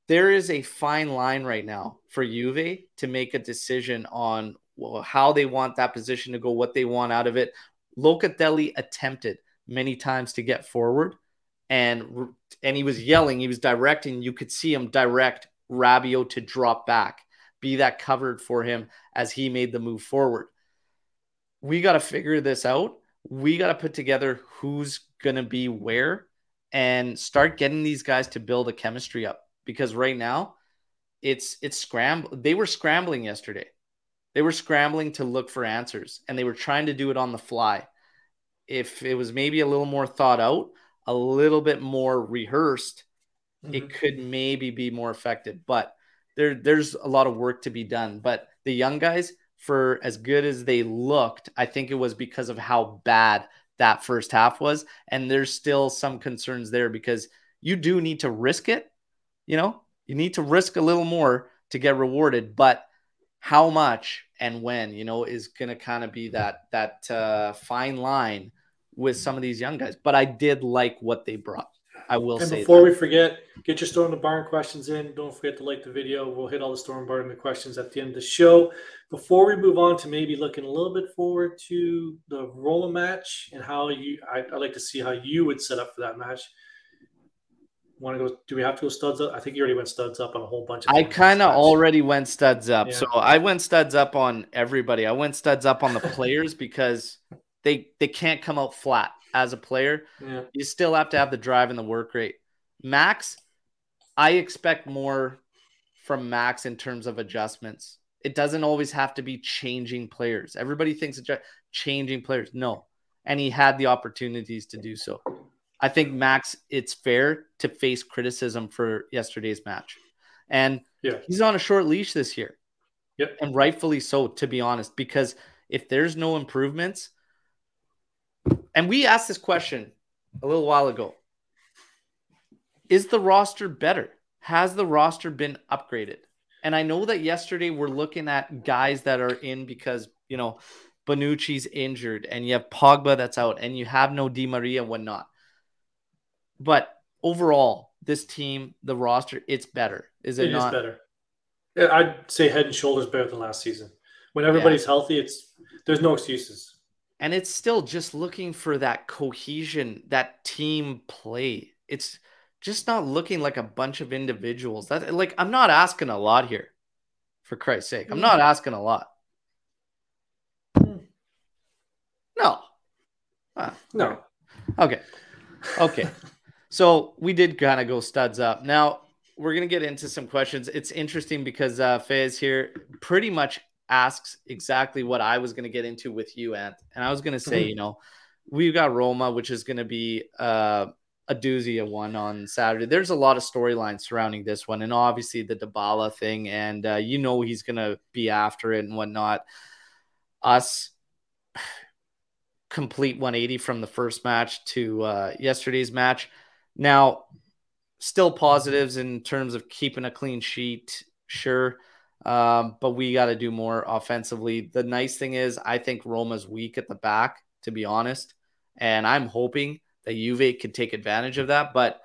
There is a fine line right now for Juve to make a decision on how they want that position to go, what they want out of it. Locatelli attempted many times to get forward and he was yelling, he was directing. You could see him direct Rabiot to drop back, be that covered for him as he made the move forward. We got to figure this out. We got to put together who's going to be where and start getting these guys to build a chemistry up, because right now it's scramble. They were scrambling yesterday. They were scrambling to look for answers, and they were trying to do it on the fly. If it was maybe a little more thought out, a little bit more rehearsed, it could maybe be more effective, but there's a lot of work to be done. But the young guys, for as good as they looked, I think it was because of how bad that first half was. And there's still some concerns there, because you do need to risk it. You know, you need to risk a little more to get rewarded, but how much and when, you know, is going to kind of be that fine line with some of these young guys. But I did like what they brought. I will say. And before we forget, get your Storm the Barn questions in. Don't forget to like the video. We'll hit all the Storm Barn questions at the end of the show. Before we move on to maybe looking a little bit forward to the Roma match and how you, I'd like to see how you would set up for that match. Want to go? Do we have to go studs up? I think you already went studs up on a whole bunch of. I kind of already went studs up, yeah. So I went studs up on everybody. I went studs up on the players because they can't come out flat. As a player, yeah. You still have to have the drive and the work rate. Max, I expect more from Max in terms of adjustments. It doesn't always have to be changing players. Everybody thinks it's changing players. No. And he had the opportunities to do so. I think, Max, it's fair to face criticism for yesterday's match. And he's on a short leash this year. Yep. And rightfully so, to be honest, because if there's no improvements... And we asked this question a little while ago. Is the roster better? Has the roster been upgraded? And I know that yesterday we're looking at guys that are in because, you know, Bonucci's injured and you have Pogba that's out and you have no Di Maria and whatnot. But overall, this team, the roster, it's better. Is it not? It is better. I'd say head and shoulders better than last season. When everybody's healthy, there's no excuses. And it's still just looking for that cohesion, that team play. It's just not looking like a bunch of individuals. That, like, I'm not asking a lot here, for Christ's sake. I'm not asking a lot. No. No. Okay. So we did kind of go studs up. Now, we're going to get into some questions. It's interesting because Fez here pretty much asks exactly what I was going to get into with you, Ant. And I was going to say, you know, we've got Roma, which is going to be a doozy of one on Saturday. There's a lot of storylines surrounding this one. And obviously the Dybala thing. And, you know, he's going to be after it and whatnot. Us complete 180 from the first match to yesterday's match. Now, still positives in terms of keeping a clean sheet. Sure. But we got to do more offensively. The nice thing is I think Roma's weak at the back, to be honest. And I'm hoping that Juve can take advantage of that. But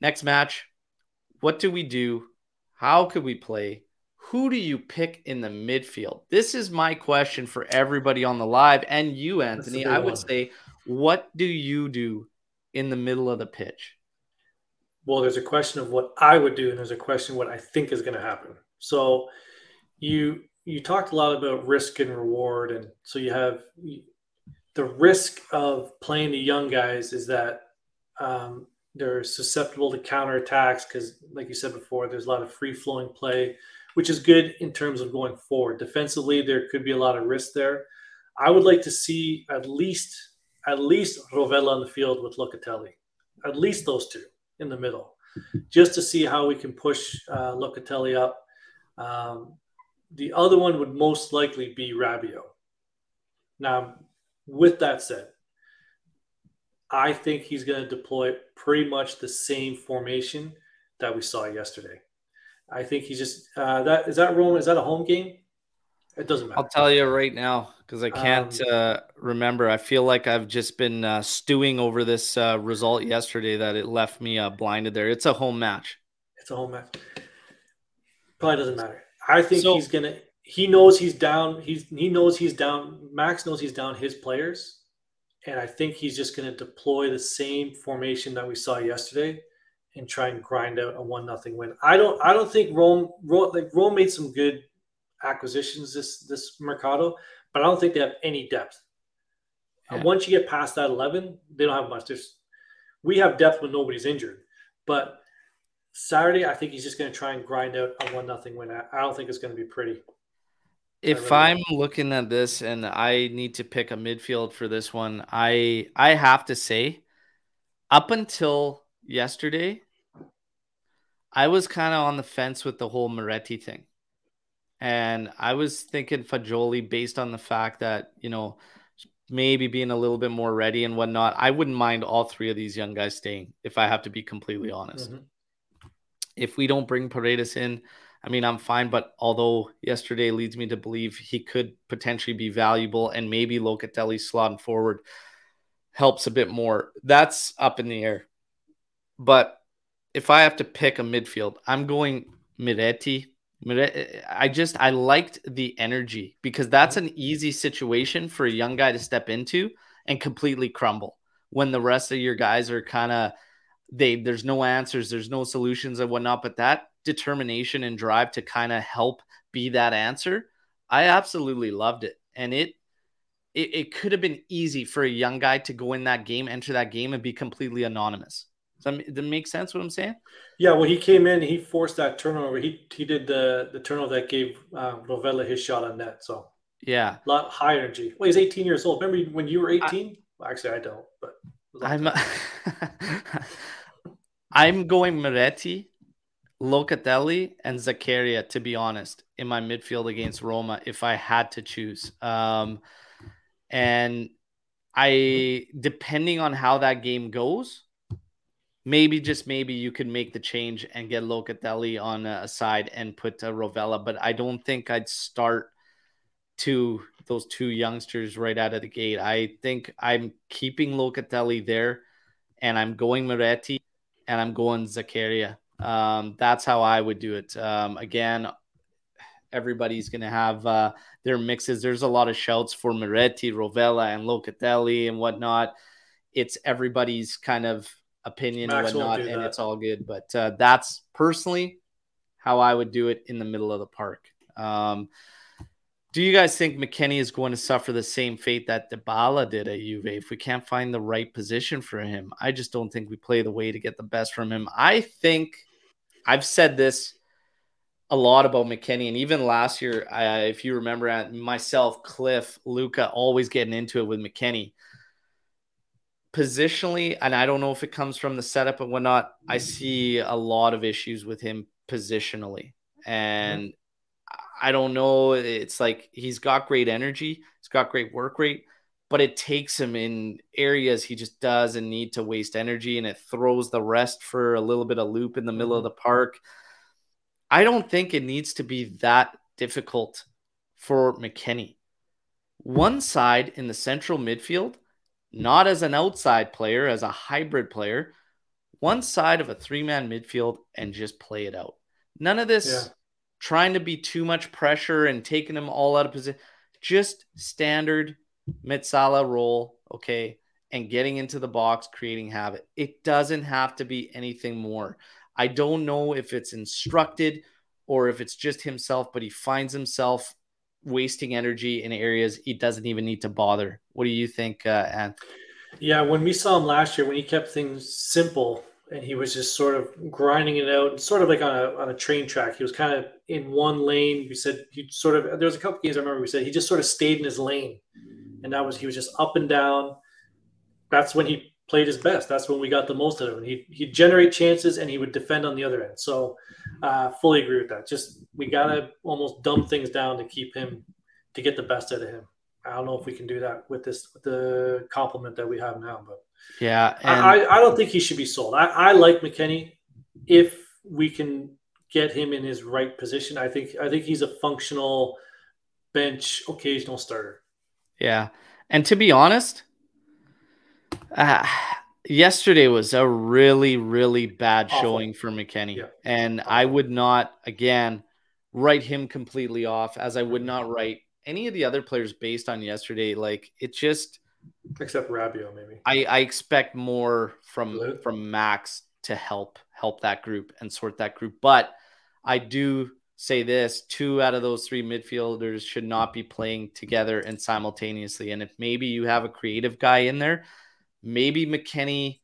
next match, what do we do? How could we play? Who do you pick in the midfield? This is my question for everybody on the live. And you, Anthony, I would say, what do you do in the middle of the pitch? Well, there's a question of what I would do. And there's a question of what I think is going to happen. So you talked a lot about risk and reward. And so you have the risk of playing the young guys is that they're susceptible to counterattacks because, like you said before, there's a lot of free-flowing play, which is good in terms of going forward. Defensively, there could be a lot of risk there. I would like to see at least Rovella on the field with Locatelli, at least those two in the middle, just to see how we can push Locatelli up. The other one would most likely be Rabiot. Now, with that said, I think he's going to deploy pretty much the same formation that we saw yesterday. I think he's just that is that Roma? Is that a home game? It doesn't matter. I'll tell you right now because I can't remember. I feel like I've just been stewing over this result yesterday that it left me blinded there. It's a home match. Probably doesn't matter. I think so, he knows he's down. He knows he's down. Max knows he's down his players. And I think he's just going to deploy the same formation that we saw yesterday and try and grind out a 1-0 win. I don't think Rome made some good acquisitions this mercado, but I don't think they have any depth. Yeah. And once you get past that 11, they don't have much. We have depth when nobody's injured, but Saturday, I think he's just going to try and grind out a 1-0 win. I don't think it's going to be pretty. If I'm looking at this and I need to pick a midfield for this one, I have to say, up until yesterday, I was kind of on the fence with the whole Miretti thing. And I was thinking Fagioli based on the fact that, you know, maybe being a little bit more ready and whatnot. I wouldn't mind all three of these young guys staying, if I have to be completely honest. Mm-hmm. If we don't bring Paredes in, I mean, I'm fine, but although yesterday leads me to believe he could potentially be valuable and maybe Locatelli slotting forward helps a bit more. That's up in the air. But if I have to pick a midfield, I'm going Miretti. I liked the energy because that's an easy situation for a young guy to step into and completely crumble when the rest of your guys are kind of, there's no answers, there's no solutions and whatnot, but that determination and drive to kind of help be that answer, I absolutely loved it. And it could have been easy for a young guy to go in that game, enter that game and be completely anonymous. Does that make sense what I'm saying? Yeah, when he came in, he forced that turnover. He did the turnover that gave Rovella his shot on net. So yeah, a lot high energy. Well, he's 18 years old. Remember when you were 18? Actually, I don't, but I'm going Miretti, Locatelli, and Zakaria, to be honest, in my midfield against Roma, if I had to choose. And I, depending on how that game goes, maybe, just maybe, you could make the change and get Locatelli on a side and put Rovella. But I don't think I'd start those two youngsters right out of the gate. I think I'm keeping Locatelli there, and I'm going Miretti, and I'm going Zakaria. That's how I would do it. Again, everybody's going to have their mixes. There's a lot of shouts for Miretti, Rovella, and Locatelli and whatnot. It's everybody's kind of opinion and whatnot, and it's all good. But that's personally how I would do it in the middle of the park. Do you guys think McKennie is going to suffer the same fate that Dybala did at Juve if we can't find the right position for him? I just don't think we play the way to get the best from him. I think I've said this a lot about McKennie, and even last year, if you remember, myself, Cliff, Luca, always getting into it with McKennie. Positionally, and I don't know if it comes from the setup and whatnot, I see a lot of issues with him positionally. And mm-hmm. I don't know. It's like he's got great energy. He's got great work rate, but it takes him in areas he just doesn't need to waste energy, and it throws the rest for a little bit of loop in the middle of the park. I don't think it needs to be that difficult for McKennie. One side in the central midfield, not as an outside player, as a hybrid player, one side of a three-man midfield and just play it out. None of this... Yeah. Trying to be too much pressure and taking them all out of position. Just standard Mitsala role, okay, and getting into the box, creating havoc. It doesn't have to be anything more. I don't know if it's instructed or if it's just himself, but he finds himself wasting energy in areas he doesn't even need to bother. What do you think, Ant? Yeah, when we saw him last year, when he kept things simple, and he was just sort of grinding it out and sort of like on a train track. He was kind of in one lane. We said he sort of, there was a couple games I remember we said he just sort of stayed in his lane. And he was just up and down. That's when he played his best. That's when we got the most out of him. He'd generate chances and he would defend on the other end. So fully agree with that. Just, we got to almost dumb things down to keep him, to get the best out of him. I don't know if we can do that with the compliment that we have now, but. Yeah, and I don't think he should be sold. I like McKennie if we can get him in his right position. I think he's a functional bench occasional starter. Yeah, and to be honest, yesterday was a really, really bad showing for McKennie. Yeah. And I would not, again, write him completely off, as I would not write any of the other players based on yesterday. Like, it just – Except Rabiot, maybe. I expect more from Max to help that group and sort that group. But I do say this, 2 out of those 3 midfielders should not be playing together and simultaneously. And if maybe you have a creative guy in there, maybe McKennie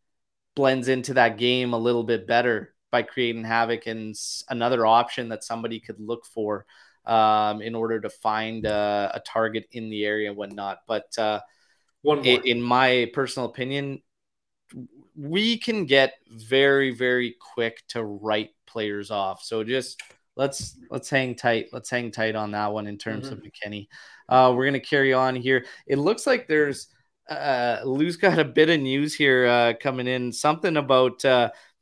blends into that game a little bit better by creating havoc and another option that somebody could look for in order to find a target in the area and whatnot. But one more. In my personal opinion, we can get very, very quick to write players off. So just... Let's hang tight. Let's hang tight on that one in terms of McKennie. We're going to carry on here. It looks like there's Lou's got a bit of news here coming in. Something about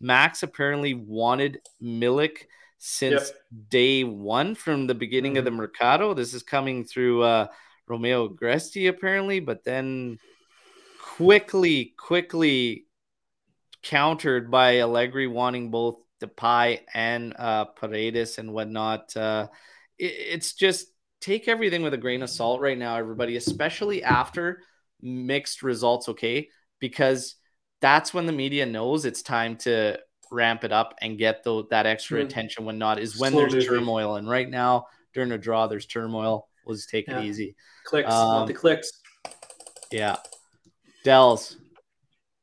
Max apparently wanted Milik since day 1 from the beginning of the Mercado. This is coming through Romeo Agresti apparently, but then quickly countered by Allegri wanting both Depay and Paredes and whatnot. It's just take everything with a grain of salt right now, everybody, especially after mixed results, okay? Because that's when the media knows it's time to ramp it up and get that extra attention when not, is when there's turmoil. And right now, during a draw, there's turmoil. We'll just take it easy. Clicks, not the clicks. Yeah. Dells,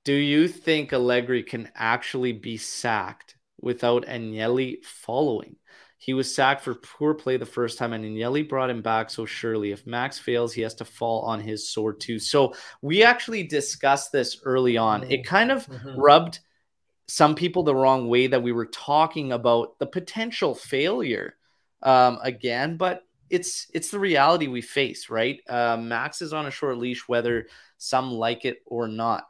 do you think Allegri can actually be sacked without Agnelli following? He was sacked for poor play the first time, and Agnelli brought him back so surely. If Max fails, he has to fall on his sword too. So we actually discussed this early on. It kind of rubbed some people the wrong way that we were talking about the potential failure again, but it's the reality we face, right? Max is on a short leash, whether some like it or not.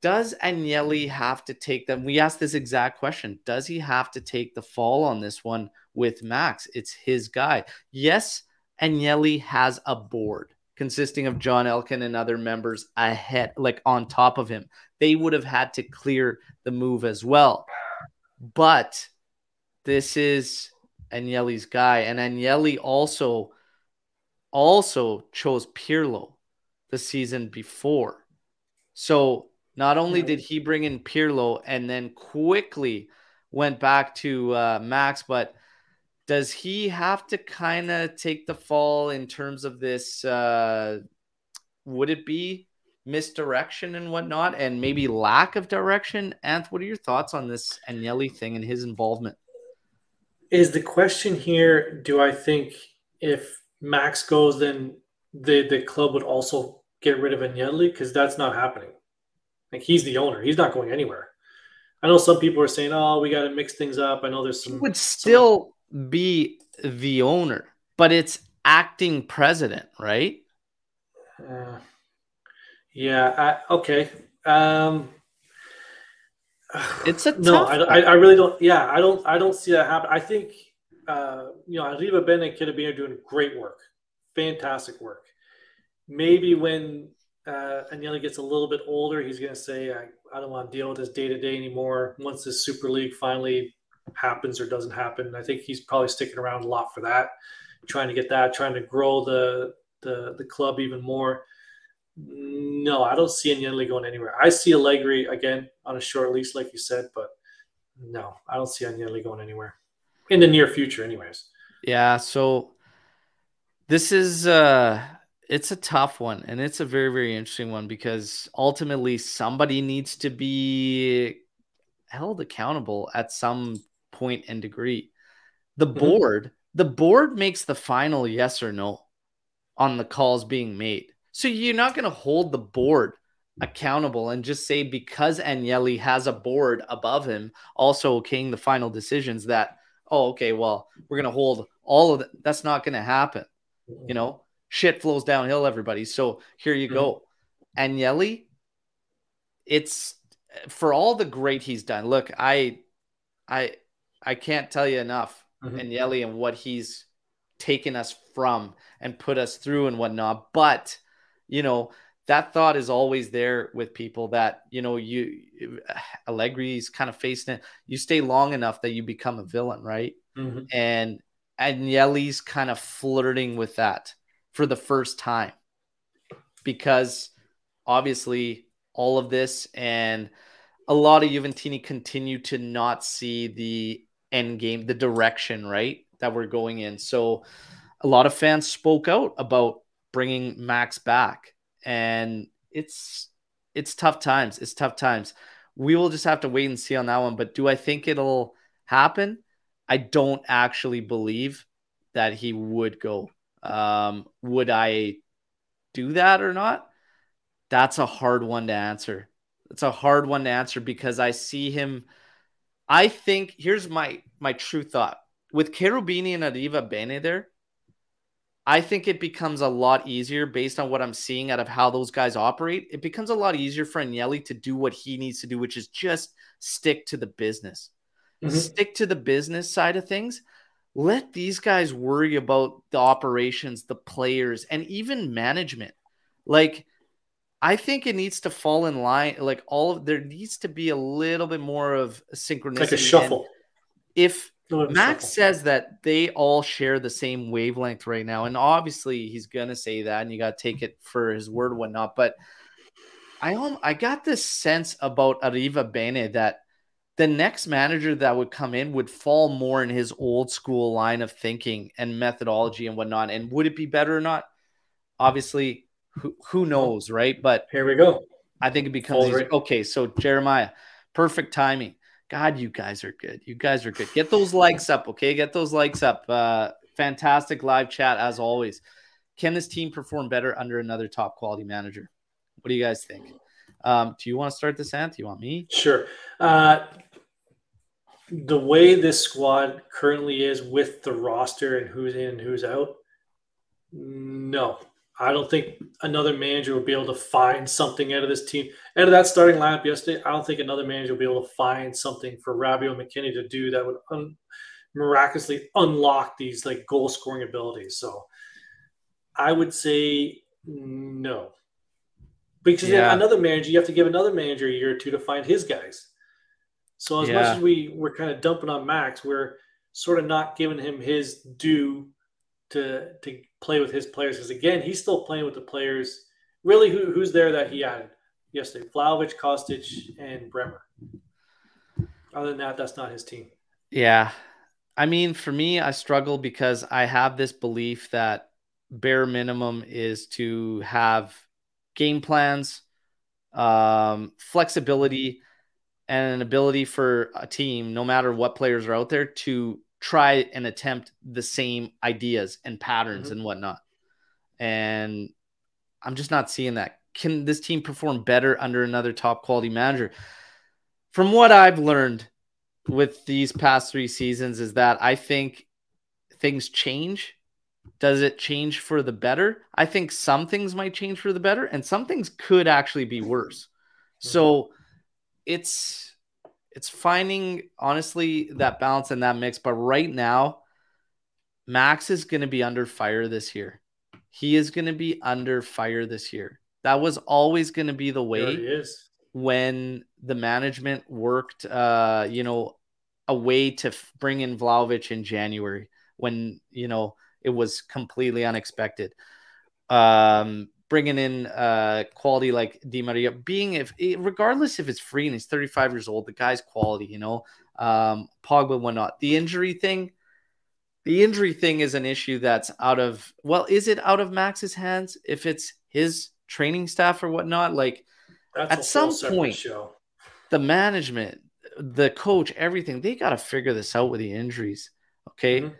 Does Agnelli have to take them? We asked this exact question. Does he have to take the fall on this one with Max? It's his guy. Yes, Agnelli has a board consisting of John Elkin and other members ahead, like on top of him. They would have had to clear the move as well. But this is Agnelli's guy. And Agnelli also chose Pirlo the season before. So not only did he bring in Pirlo and then quickly went back to Max, but does he have to kind of take the fall in terms of this? Would it be misdirection and whatnot, and maybe lack of direction? Anth, what are your thoughts on this Agnelli thing and his involvement? Is the question here, do I think if Max goes, then the club would also get rid of Agnelli? Because that's not happening. Like, he's the owner. He's not going anywhere. I know some people are saying, oh, we got to mix things up. I know there's some... He would still be the owner, but it's acting president, right? Okay. It's a tough... No, I really don't... Yeah, I don't see that happen. I think, Arriva Ben and Kitabin are doing great work. Fantastic work. Maybe when... Agnelli gets a little bit older, he's going to say, I don't want to deal with this day-to-day anymore once this Super League finally happens or doesn't happen. I think he's probably sticking around a lot for that, trying to grow the club even more. No, I don't see Agnelli going anywhere. I see Allegri, again, on a short lease, like you said, but no, I don't see Agnelli going anywhere. In the near future, anyways. Yeah, so this is... It's a tough one, and it's a very, very interesting one because ultimately somebody needs to be held accountable at some point and degree. The board makes the final yes or no on the calls being made. So you're not going to hold the board accountable and just say because Agnelli has a board above him also okaying the final decisions that, oh, okay, well, we're going to hold all of that. That's not going to happen, you know? Shit flows downhill, everybody. So here you go. Agnelli, it's for all the great he's done. Look, I can't tell you enough, Agnelli and what he's taken us from and put us through and whatnot. But, that thought is always there with people that, Allegri's kind of facing it. You stay long enough that you become a villain, right? And Agnelli's kind of flirting with that for the first time because obviously all of this, and a lot of Juventini continue to not see the end game, the direction, right, that we're going in. So a lot of fans spoke out about bringing Max back, and it's tough times. It's tough times. We will just have to wait and see on that one. But do I think it'll happen? I don't actually believe that he would go. Would I do that or not? That's a hard one to answer. It's a hard one to answer because I see him. I think here's my true thought with Cherubini and Arriva Bene there. I think it becomes a lot easier based on what I'm seeing out of how those guys operate. It becomes a lot easier for Agnelli to do what he needs to do, which is just stick to the business. Mm-hmm. Stick to the business side of things. Let these guys worry about the operations, the players, and even management. Like, I think it needs to fall in line. Like, there needs to be a little bit more of a synchronicity. Like a shuffle. And if Max says that they all share the same wavelength right now, and obviously he's going to say that, and you got to take it for his word and whatnot, but I got this sense about Arriva Bene that the next manager that would come in would fall more in his old school line of thinking and methodology and whatnot. And would it be better or not? Obviously, who knows, right? But here we go. I think it becomes easier. Okay, so Jeremiah, perfect timing. God, you guys are good. You guys are good. Get those likes up, okay? Get those likes up. Fantastic live chat, as always. Can this team perform better under another top-quality manager? What do you guys think? Do you want to start this, Ant? Do you want me? Sure. The way this squad currently is with the roster and who's in and who's out, no. I don't think another manager will be able to find something out of this team. Out of that starting lineup yesterday, I don't think another manager will be able to find something for Rabiot McKennie to do that would miraculously unlock these like goal-scoring abilities. So I would say no. Because another manager, you have to give another manager a year or two to find his guys. So as much as we're kind of dumping on Max, we're sort of not giving him his due to play with his players, because again, he's still playing with the players. Really, who's there that he added yesterday? Vlahović, Kostic, and Bremer. Other than that, that's not his team. Yeah, I mean, for me, I struggle because I have this belief that bare minimum is to have game plans, flexibility, and an ability for a team, no matter what players are out there, to try and attempt the same ideas and patterns and whatnot. And I'm just not seeing that. Can this team perform better under another top quality manager? From what I've learned with these past three seasons is that I think things change. Does it change for the better? I think some things might change for the better, and some things could actually be worse. So it's finding, honestly, that balance and that mix. But right now, Max is going to be under fire this year. He is going to be under fire this year. That was always going to be the way when the management worked, a way to bring in Vlahović in January when, it was completely unexpected. Bringing in quality like Di Maria, regardless if it's free and he's 35 years old, the guy's quality, Pogba, whatnot. The injury thing is an issue that's is it out of Max's hands? If it's his training staff or whatnot, like at some point, the management, the coach, everything, they got to figure this out with the injuries. Okay.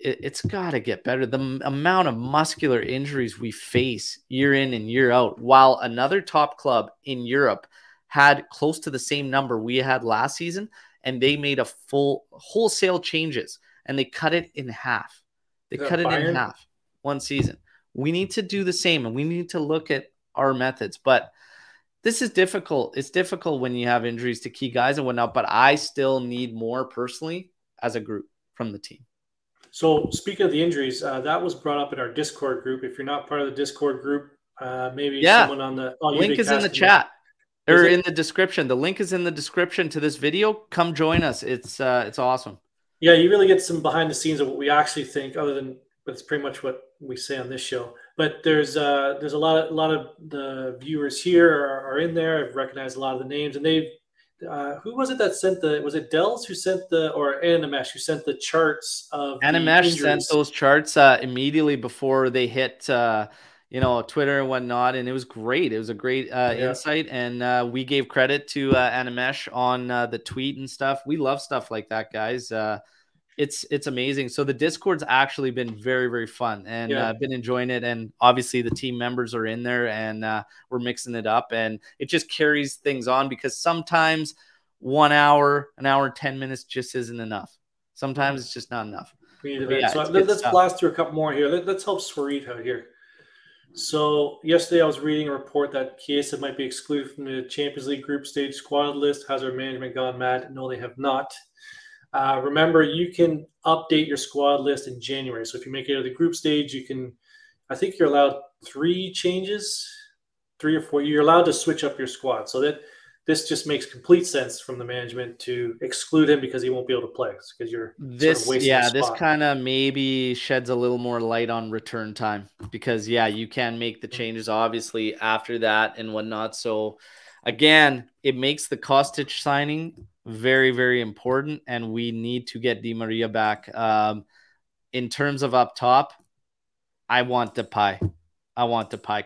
It's got to get better. The amount of muscular injuries we face year in and year out, while another top club in Europe had close to the same number we had last season, and they made a full wholesale changes, and they cut it in half. They cut it in half one season. We need to do the same, and we need to look at our methods. But this is difficult. It's difficult when you have injuries to key guys and whatnot, but I still need more personally as a group from the team. So speaking of the injuries, that was brought up in our Discord group. If you're not part of the Discord group, someone on the link is in the chat or in the description. The link is in the description to this video. Come join us. It's awesome. Yeah, you really get some behind the scenes of what we actually think, other than it's pretty much what we say on this show. But there's a lot of the viewers here are in there. I've recognized a lot of the names, and they've who was it that sent the? Was it Dels who sent the, or Animesh who sent the charts of? Animesh sent those charts immediately before they hit, Twitter and whatnot, and it was great. It was a great insight, and we gave credit to Animesh on the tweet and stuff. We love stuff like that, guys. It's amazing. So the Discord's actually been very, very fun, and I've been enjoying it. And obviously the team members are in there, and we're mixing it up, and it just carries things on, because sometimes 1 hour, an hour and 10 minutes just isn't enough. Sometimes it's just not enough. Let's blast through a couple more here. Let's help Swarit out here. So yesterday I was reading a report that Chiesa might be excluded from the Champions League group stage squad list. Has our management gone mad? No, they have not. Remember, you can update your squad list in January. So if you make it to the group stage, you can, I think you're allowed three or four. You're allowed to switch up your squad. So that this just makes complete sense from the management to exclude him, because he won't be able to play, because you're this, sort of wasting the spot. This kind of maybe sheds a little more light on return time, because you can make the changes obviously after that and whatnot. So again, it makes the Kostic signing very, very important, and we need to get Di Maria back. In terms of up top, I want Depay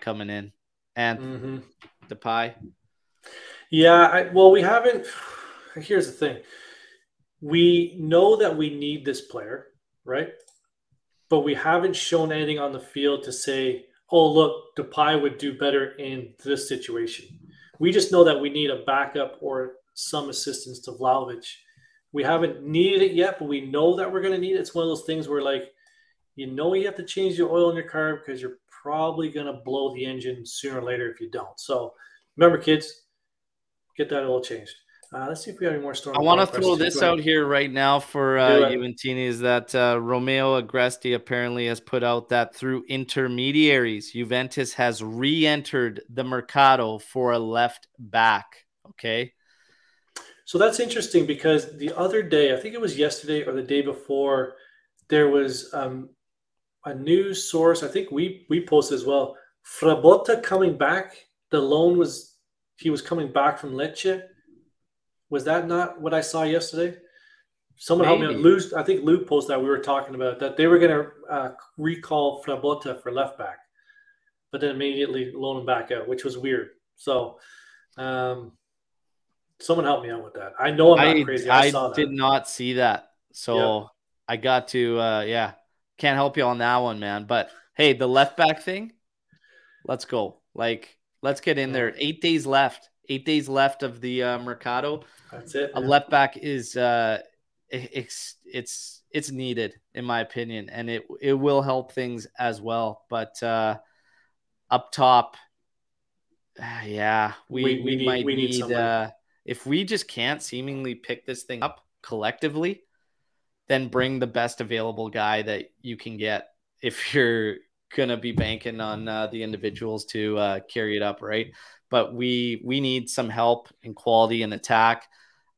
coming in, and Depay. We haven't. Here's the thing: we know that we need this player, right? But we haven't shown anything on the field to say, "Oh, look, Depay would do better in this situation." We just know that we need a backup or some assistance to Vlahović. We haven't needed it yet, but we know that we're going to need it. It's one of those things where, like, you have to change the oil in your car, because you're probably going to blow the engine sooner or later if you don't. So remember, kids, get that oil changed. Let's see if we have any more storm. I want to throw this out here right now for Juventini, is that Romeo Agresti apparently has put out that through intermediaries, Juventus has re-entered the Mercado for a left back. Okay. So that's interesting, because the other day, I think it was yesterday or the day before, there was a news source. I think we posted as well. Frabotta coming back. The loan was, he was coming back from Lecce. Was that not what I saw yesterday? Someone helped me out. I think Lou posted that we were talking about that they were going to recall Frabotta for left back, but then immediately loan him back out, which was weird. So, someone help me out with that. I know I'm not crazy. I saw that. I did not see that. So I got to, can't help you on that one, man. But hey, the left back thing, let's go. Like, let's get in there. 8 days left. 8 days left of the Mercado. That's it. Man. A left back is it's needed, in my opinion, and it will help things as well. But up top, we might need if we just can't seemingly pick this thing up collectively, then bring the best available guy that you can get, if you're going to be banking on the individuals to carry it up, right? But we need some help in quality and attack.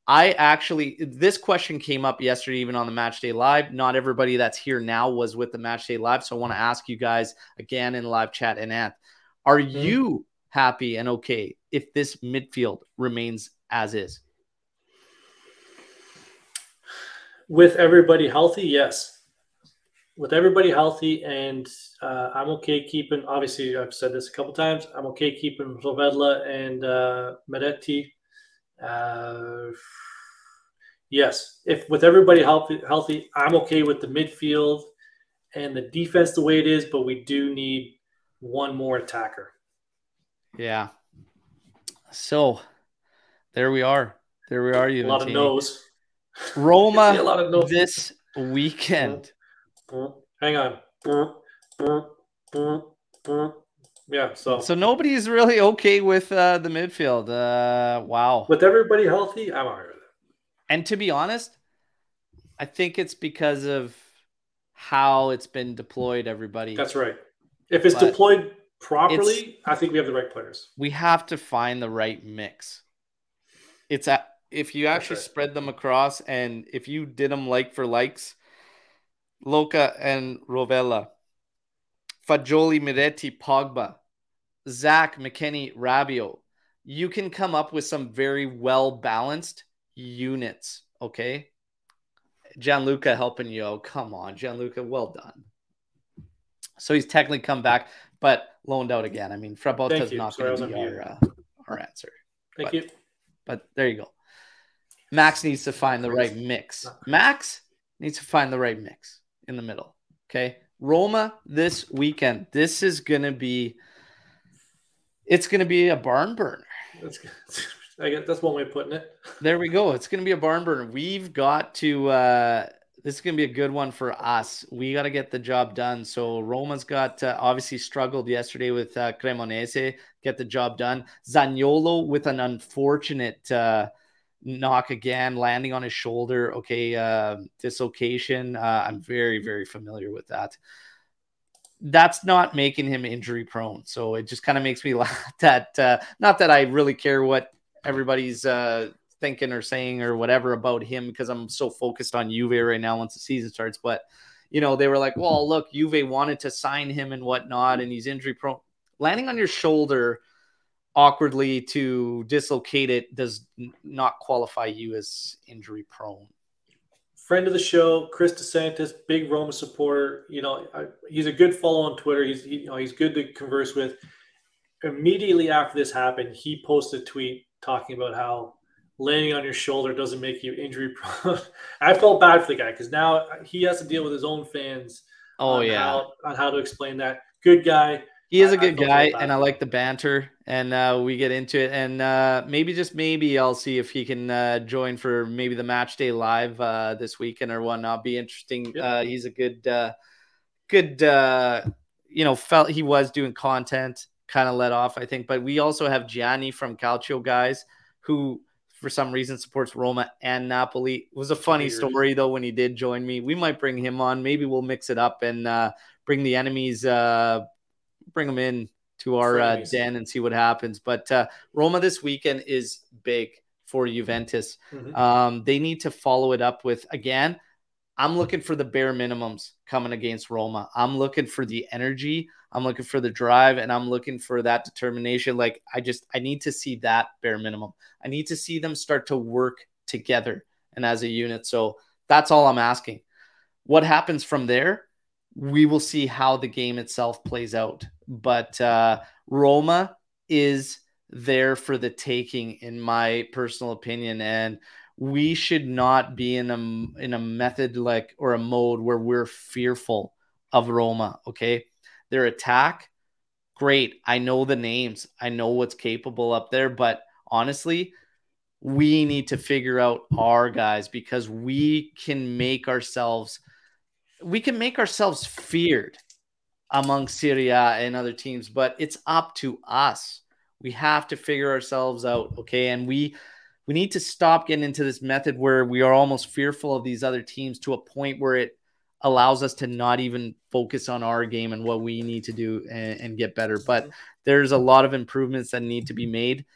This question came up yesterday, even on the Match Day Live. Not everybody that's here now was with the Match Day Live, so I want to ask you guys again in live chat and at, are you happy and okay if this midfield remains as is? With everybody healthy, yes. With everybody healthy, and I'm okay keeping, obviously I've said this a couple times, I'm okay keeping Rovella and Miretti. Yes, if with everybody healthy, I'm okay with the midfield and the defense the way it is, but we do need one more attacker. Yeah. So there we are. You a lot of no's. Roma, this weekend. Hang on. Yeah. So nobody's really okay with the midfield. Wow. With everybody healthy, I'm all right with it. And to be honest, I think it's because of how it's been deployed, everybody. That's right. If it's deployed properly, I think we have the right players. We have to find the right mix. If you actually spread them across, and if you did them like for likes, Loca and Rovella, Fagioli, Miretti, Pogba, Zach, McKennie, Rabiot. You can come up with some very well-balanced units, okay? Gianluca helping you. Oh, come on, Gianluca, well done. So he's technically come back, but loaned out again. I mean, Frabotta's not going to be our answer. Thank you. But there you go. Max needs to find the right mix. Max needs to find the right mix in the middle, okay? Roma this weekend. This is going to be – it's going to be a barn burner. I guess that's one way of putting it. There we go. It's going to be a barn burner. We've got to this is going to be a good one for us. We got to get the job done. So Roma's got obviously struggled yesterday with Cremonese. Get the job done. Zaniolo with an unfortunate knock again, landing on his shoulder. Okay, dislocation. I'm very, very familiar with that. That's not making him injury prone. So it just kind of makes me laugh that not that I really care what everybody's thinking or saying or whatever about him, because I'm so focused on Juve right now once the season starts. But, you know, they were like, well, look, Juve wanted to sign him and whatnot, and he's injury prone. Landing on your shoulder awkwardly to dislocate it does not qualify you as injury prone. Friend of the show, Chris DeSantis, big Roma supporter. You know, he's a good follow on Twitter. He's good to converse with. Immediately after this happened, he posted a tweet talking about how landing on your shoulder doesn't make you injury prone. I felt bad for the guy because now he has to deal with his own fans. Oh, on how to explain that. Good guy. He is a good guy, and I like the banter, and we get into it. And maybe, just maybe, I'll see if he can join for maybe the Match Day Live this weekend or whatnot. Be interesting. Yep. He's a good, you know, felt he was doing content, kind of let off, I think. But we also have Gianni from Calcio Guys, who for some reason supports Roma and Napoli. It was a funny story, though, when he did join me. We might bring him on. Maybe we'll mix it up and bring the enemies bring them in to our den and see what happens. But Roma this weekend is big for Juventus. Mm-hmm. They need to follow it up with, again, I'm looking for the bare minimums coming against Roma. I'm looking for the energy. I'm looking for the drive, and I'm looking for that determination. Like I need to see that bare minimum. I need to see them start to work together and as a unit. So that's all I'm asking. What happens from there? We will see how the game itself plays out. But Roma is there for the taking, in my personal opinion. And we should not be in a method like or a mode where we're fearful of Roma, okay? Their attack, great. I know the names. I know what's capable up there. But honestly, we need to figure out our guys because we can make ourselves feared among Serie A and other teams, but it's up to us. We have to figure ourselves out, okay? And we need to stop getting into this method where we are almost fearful of these other teams to a point where it allows us to not even focus on our game and what we need to do and get better. But there's a lot of improvements that need to be made.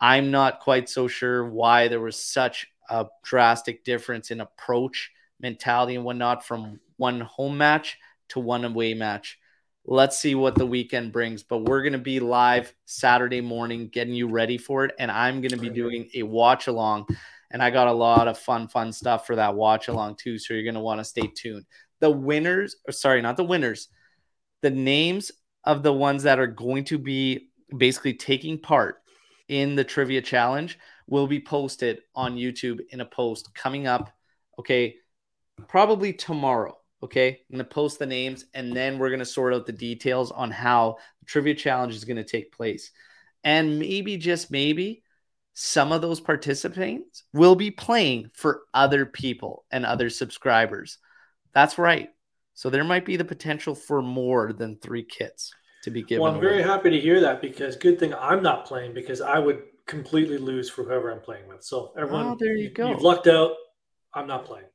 I'm not quite so sure why there was such a drastic difference in approach, mentality, and whatnot from one home match to one away match. Let's see what the weekend brings, but we're going to be live Saturday morning getting you ready for it. And I'm going to be doing a watch along, and I got a lot of fun stuff for that watch along too. So you're going to want to stay tuned. The names of the ones that are going to be basically taking part in the trivia challenge will be posted on YouTube in a post coming up. Okay. Probably tomorrow. Okay, I'm going to post the names, and then we're going to sort out the details on how the trivia challenge is going to take place. And maybe, just maybe, some of those participants will be playing for other people and other subscribers. That's right. So there might be the potential for more than 3 kits to be given. Well, I'm very happy to hear that, because good thing I'm not playing, because I would completely lose for whoever I'm playing with. So everyone, oh, there you go. You've lucked out. I'm not playing.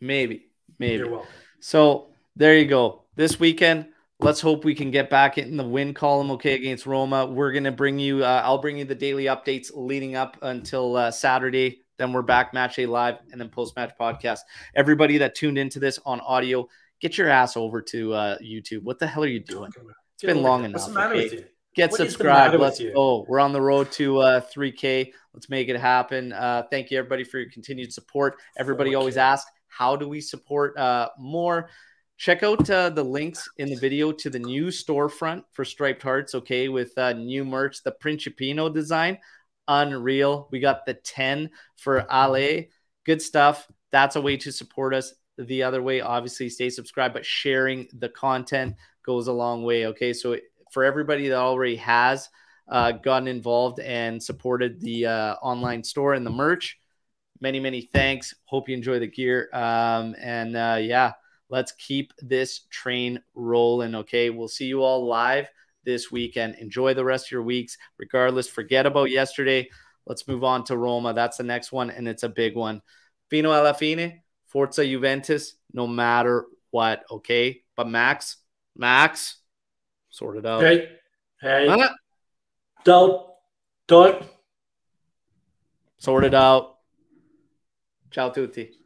Maybe. You're welcome. So there you go. This weekend, let's hope we can get back in the win column, okay, against Roma. We're going to bring you I'll bring you the daily updates leading up until Saturday. Then we're back Match Day Live and then post-match podcast. Everybody that tuned into this on audio, Get your ass over to YouTube. What the hell are you doing? It's been long enough. What's the matter with you? Get subscribed. Let's go. We're on the road to 3K. Let's make it happen. Thank you, everybody, for your continued support. Everybody always asks, how do we support more? Check out the links in the video to the new storefront for Striped Hearts, okay, with new merch, the Principino design. Unreal. We got the 10 for Ale. Good stuff. That's a way to support us. The other way, obviously, stay subscribed, but sharing the content goes a long way, okay? So for everybody that already has gotten involved and supported the online store and the merch, many, many thanks. Hope you enjoy the gear. Yeah, let's keep this train rolling, okay? We'll see you all live this weekend. Enjoy the rest of your weeks. Regardless, forget about yesterday. Let's move on to Roma. That's the next one, and it's a big one. Fino alla fine, Forza Juventus, no matter what, okay? But Max, sort it out. Hey. Ah. Don't. Sort it out. Ciao tutti.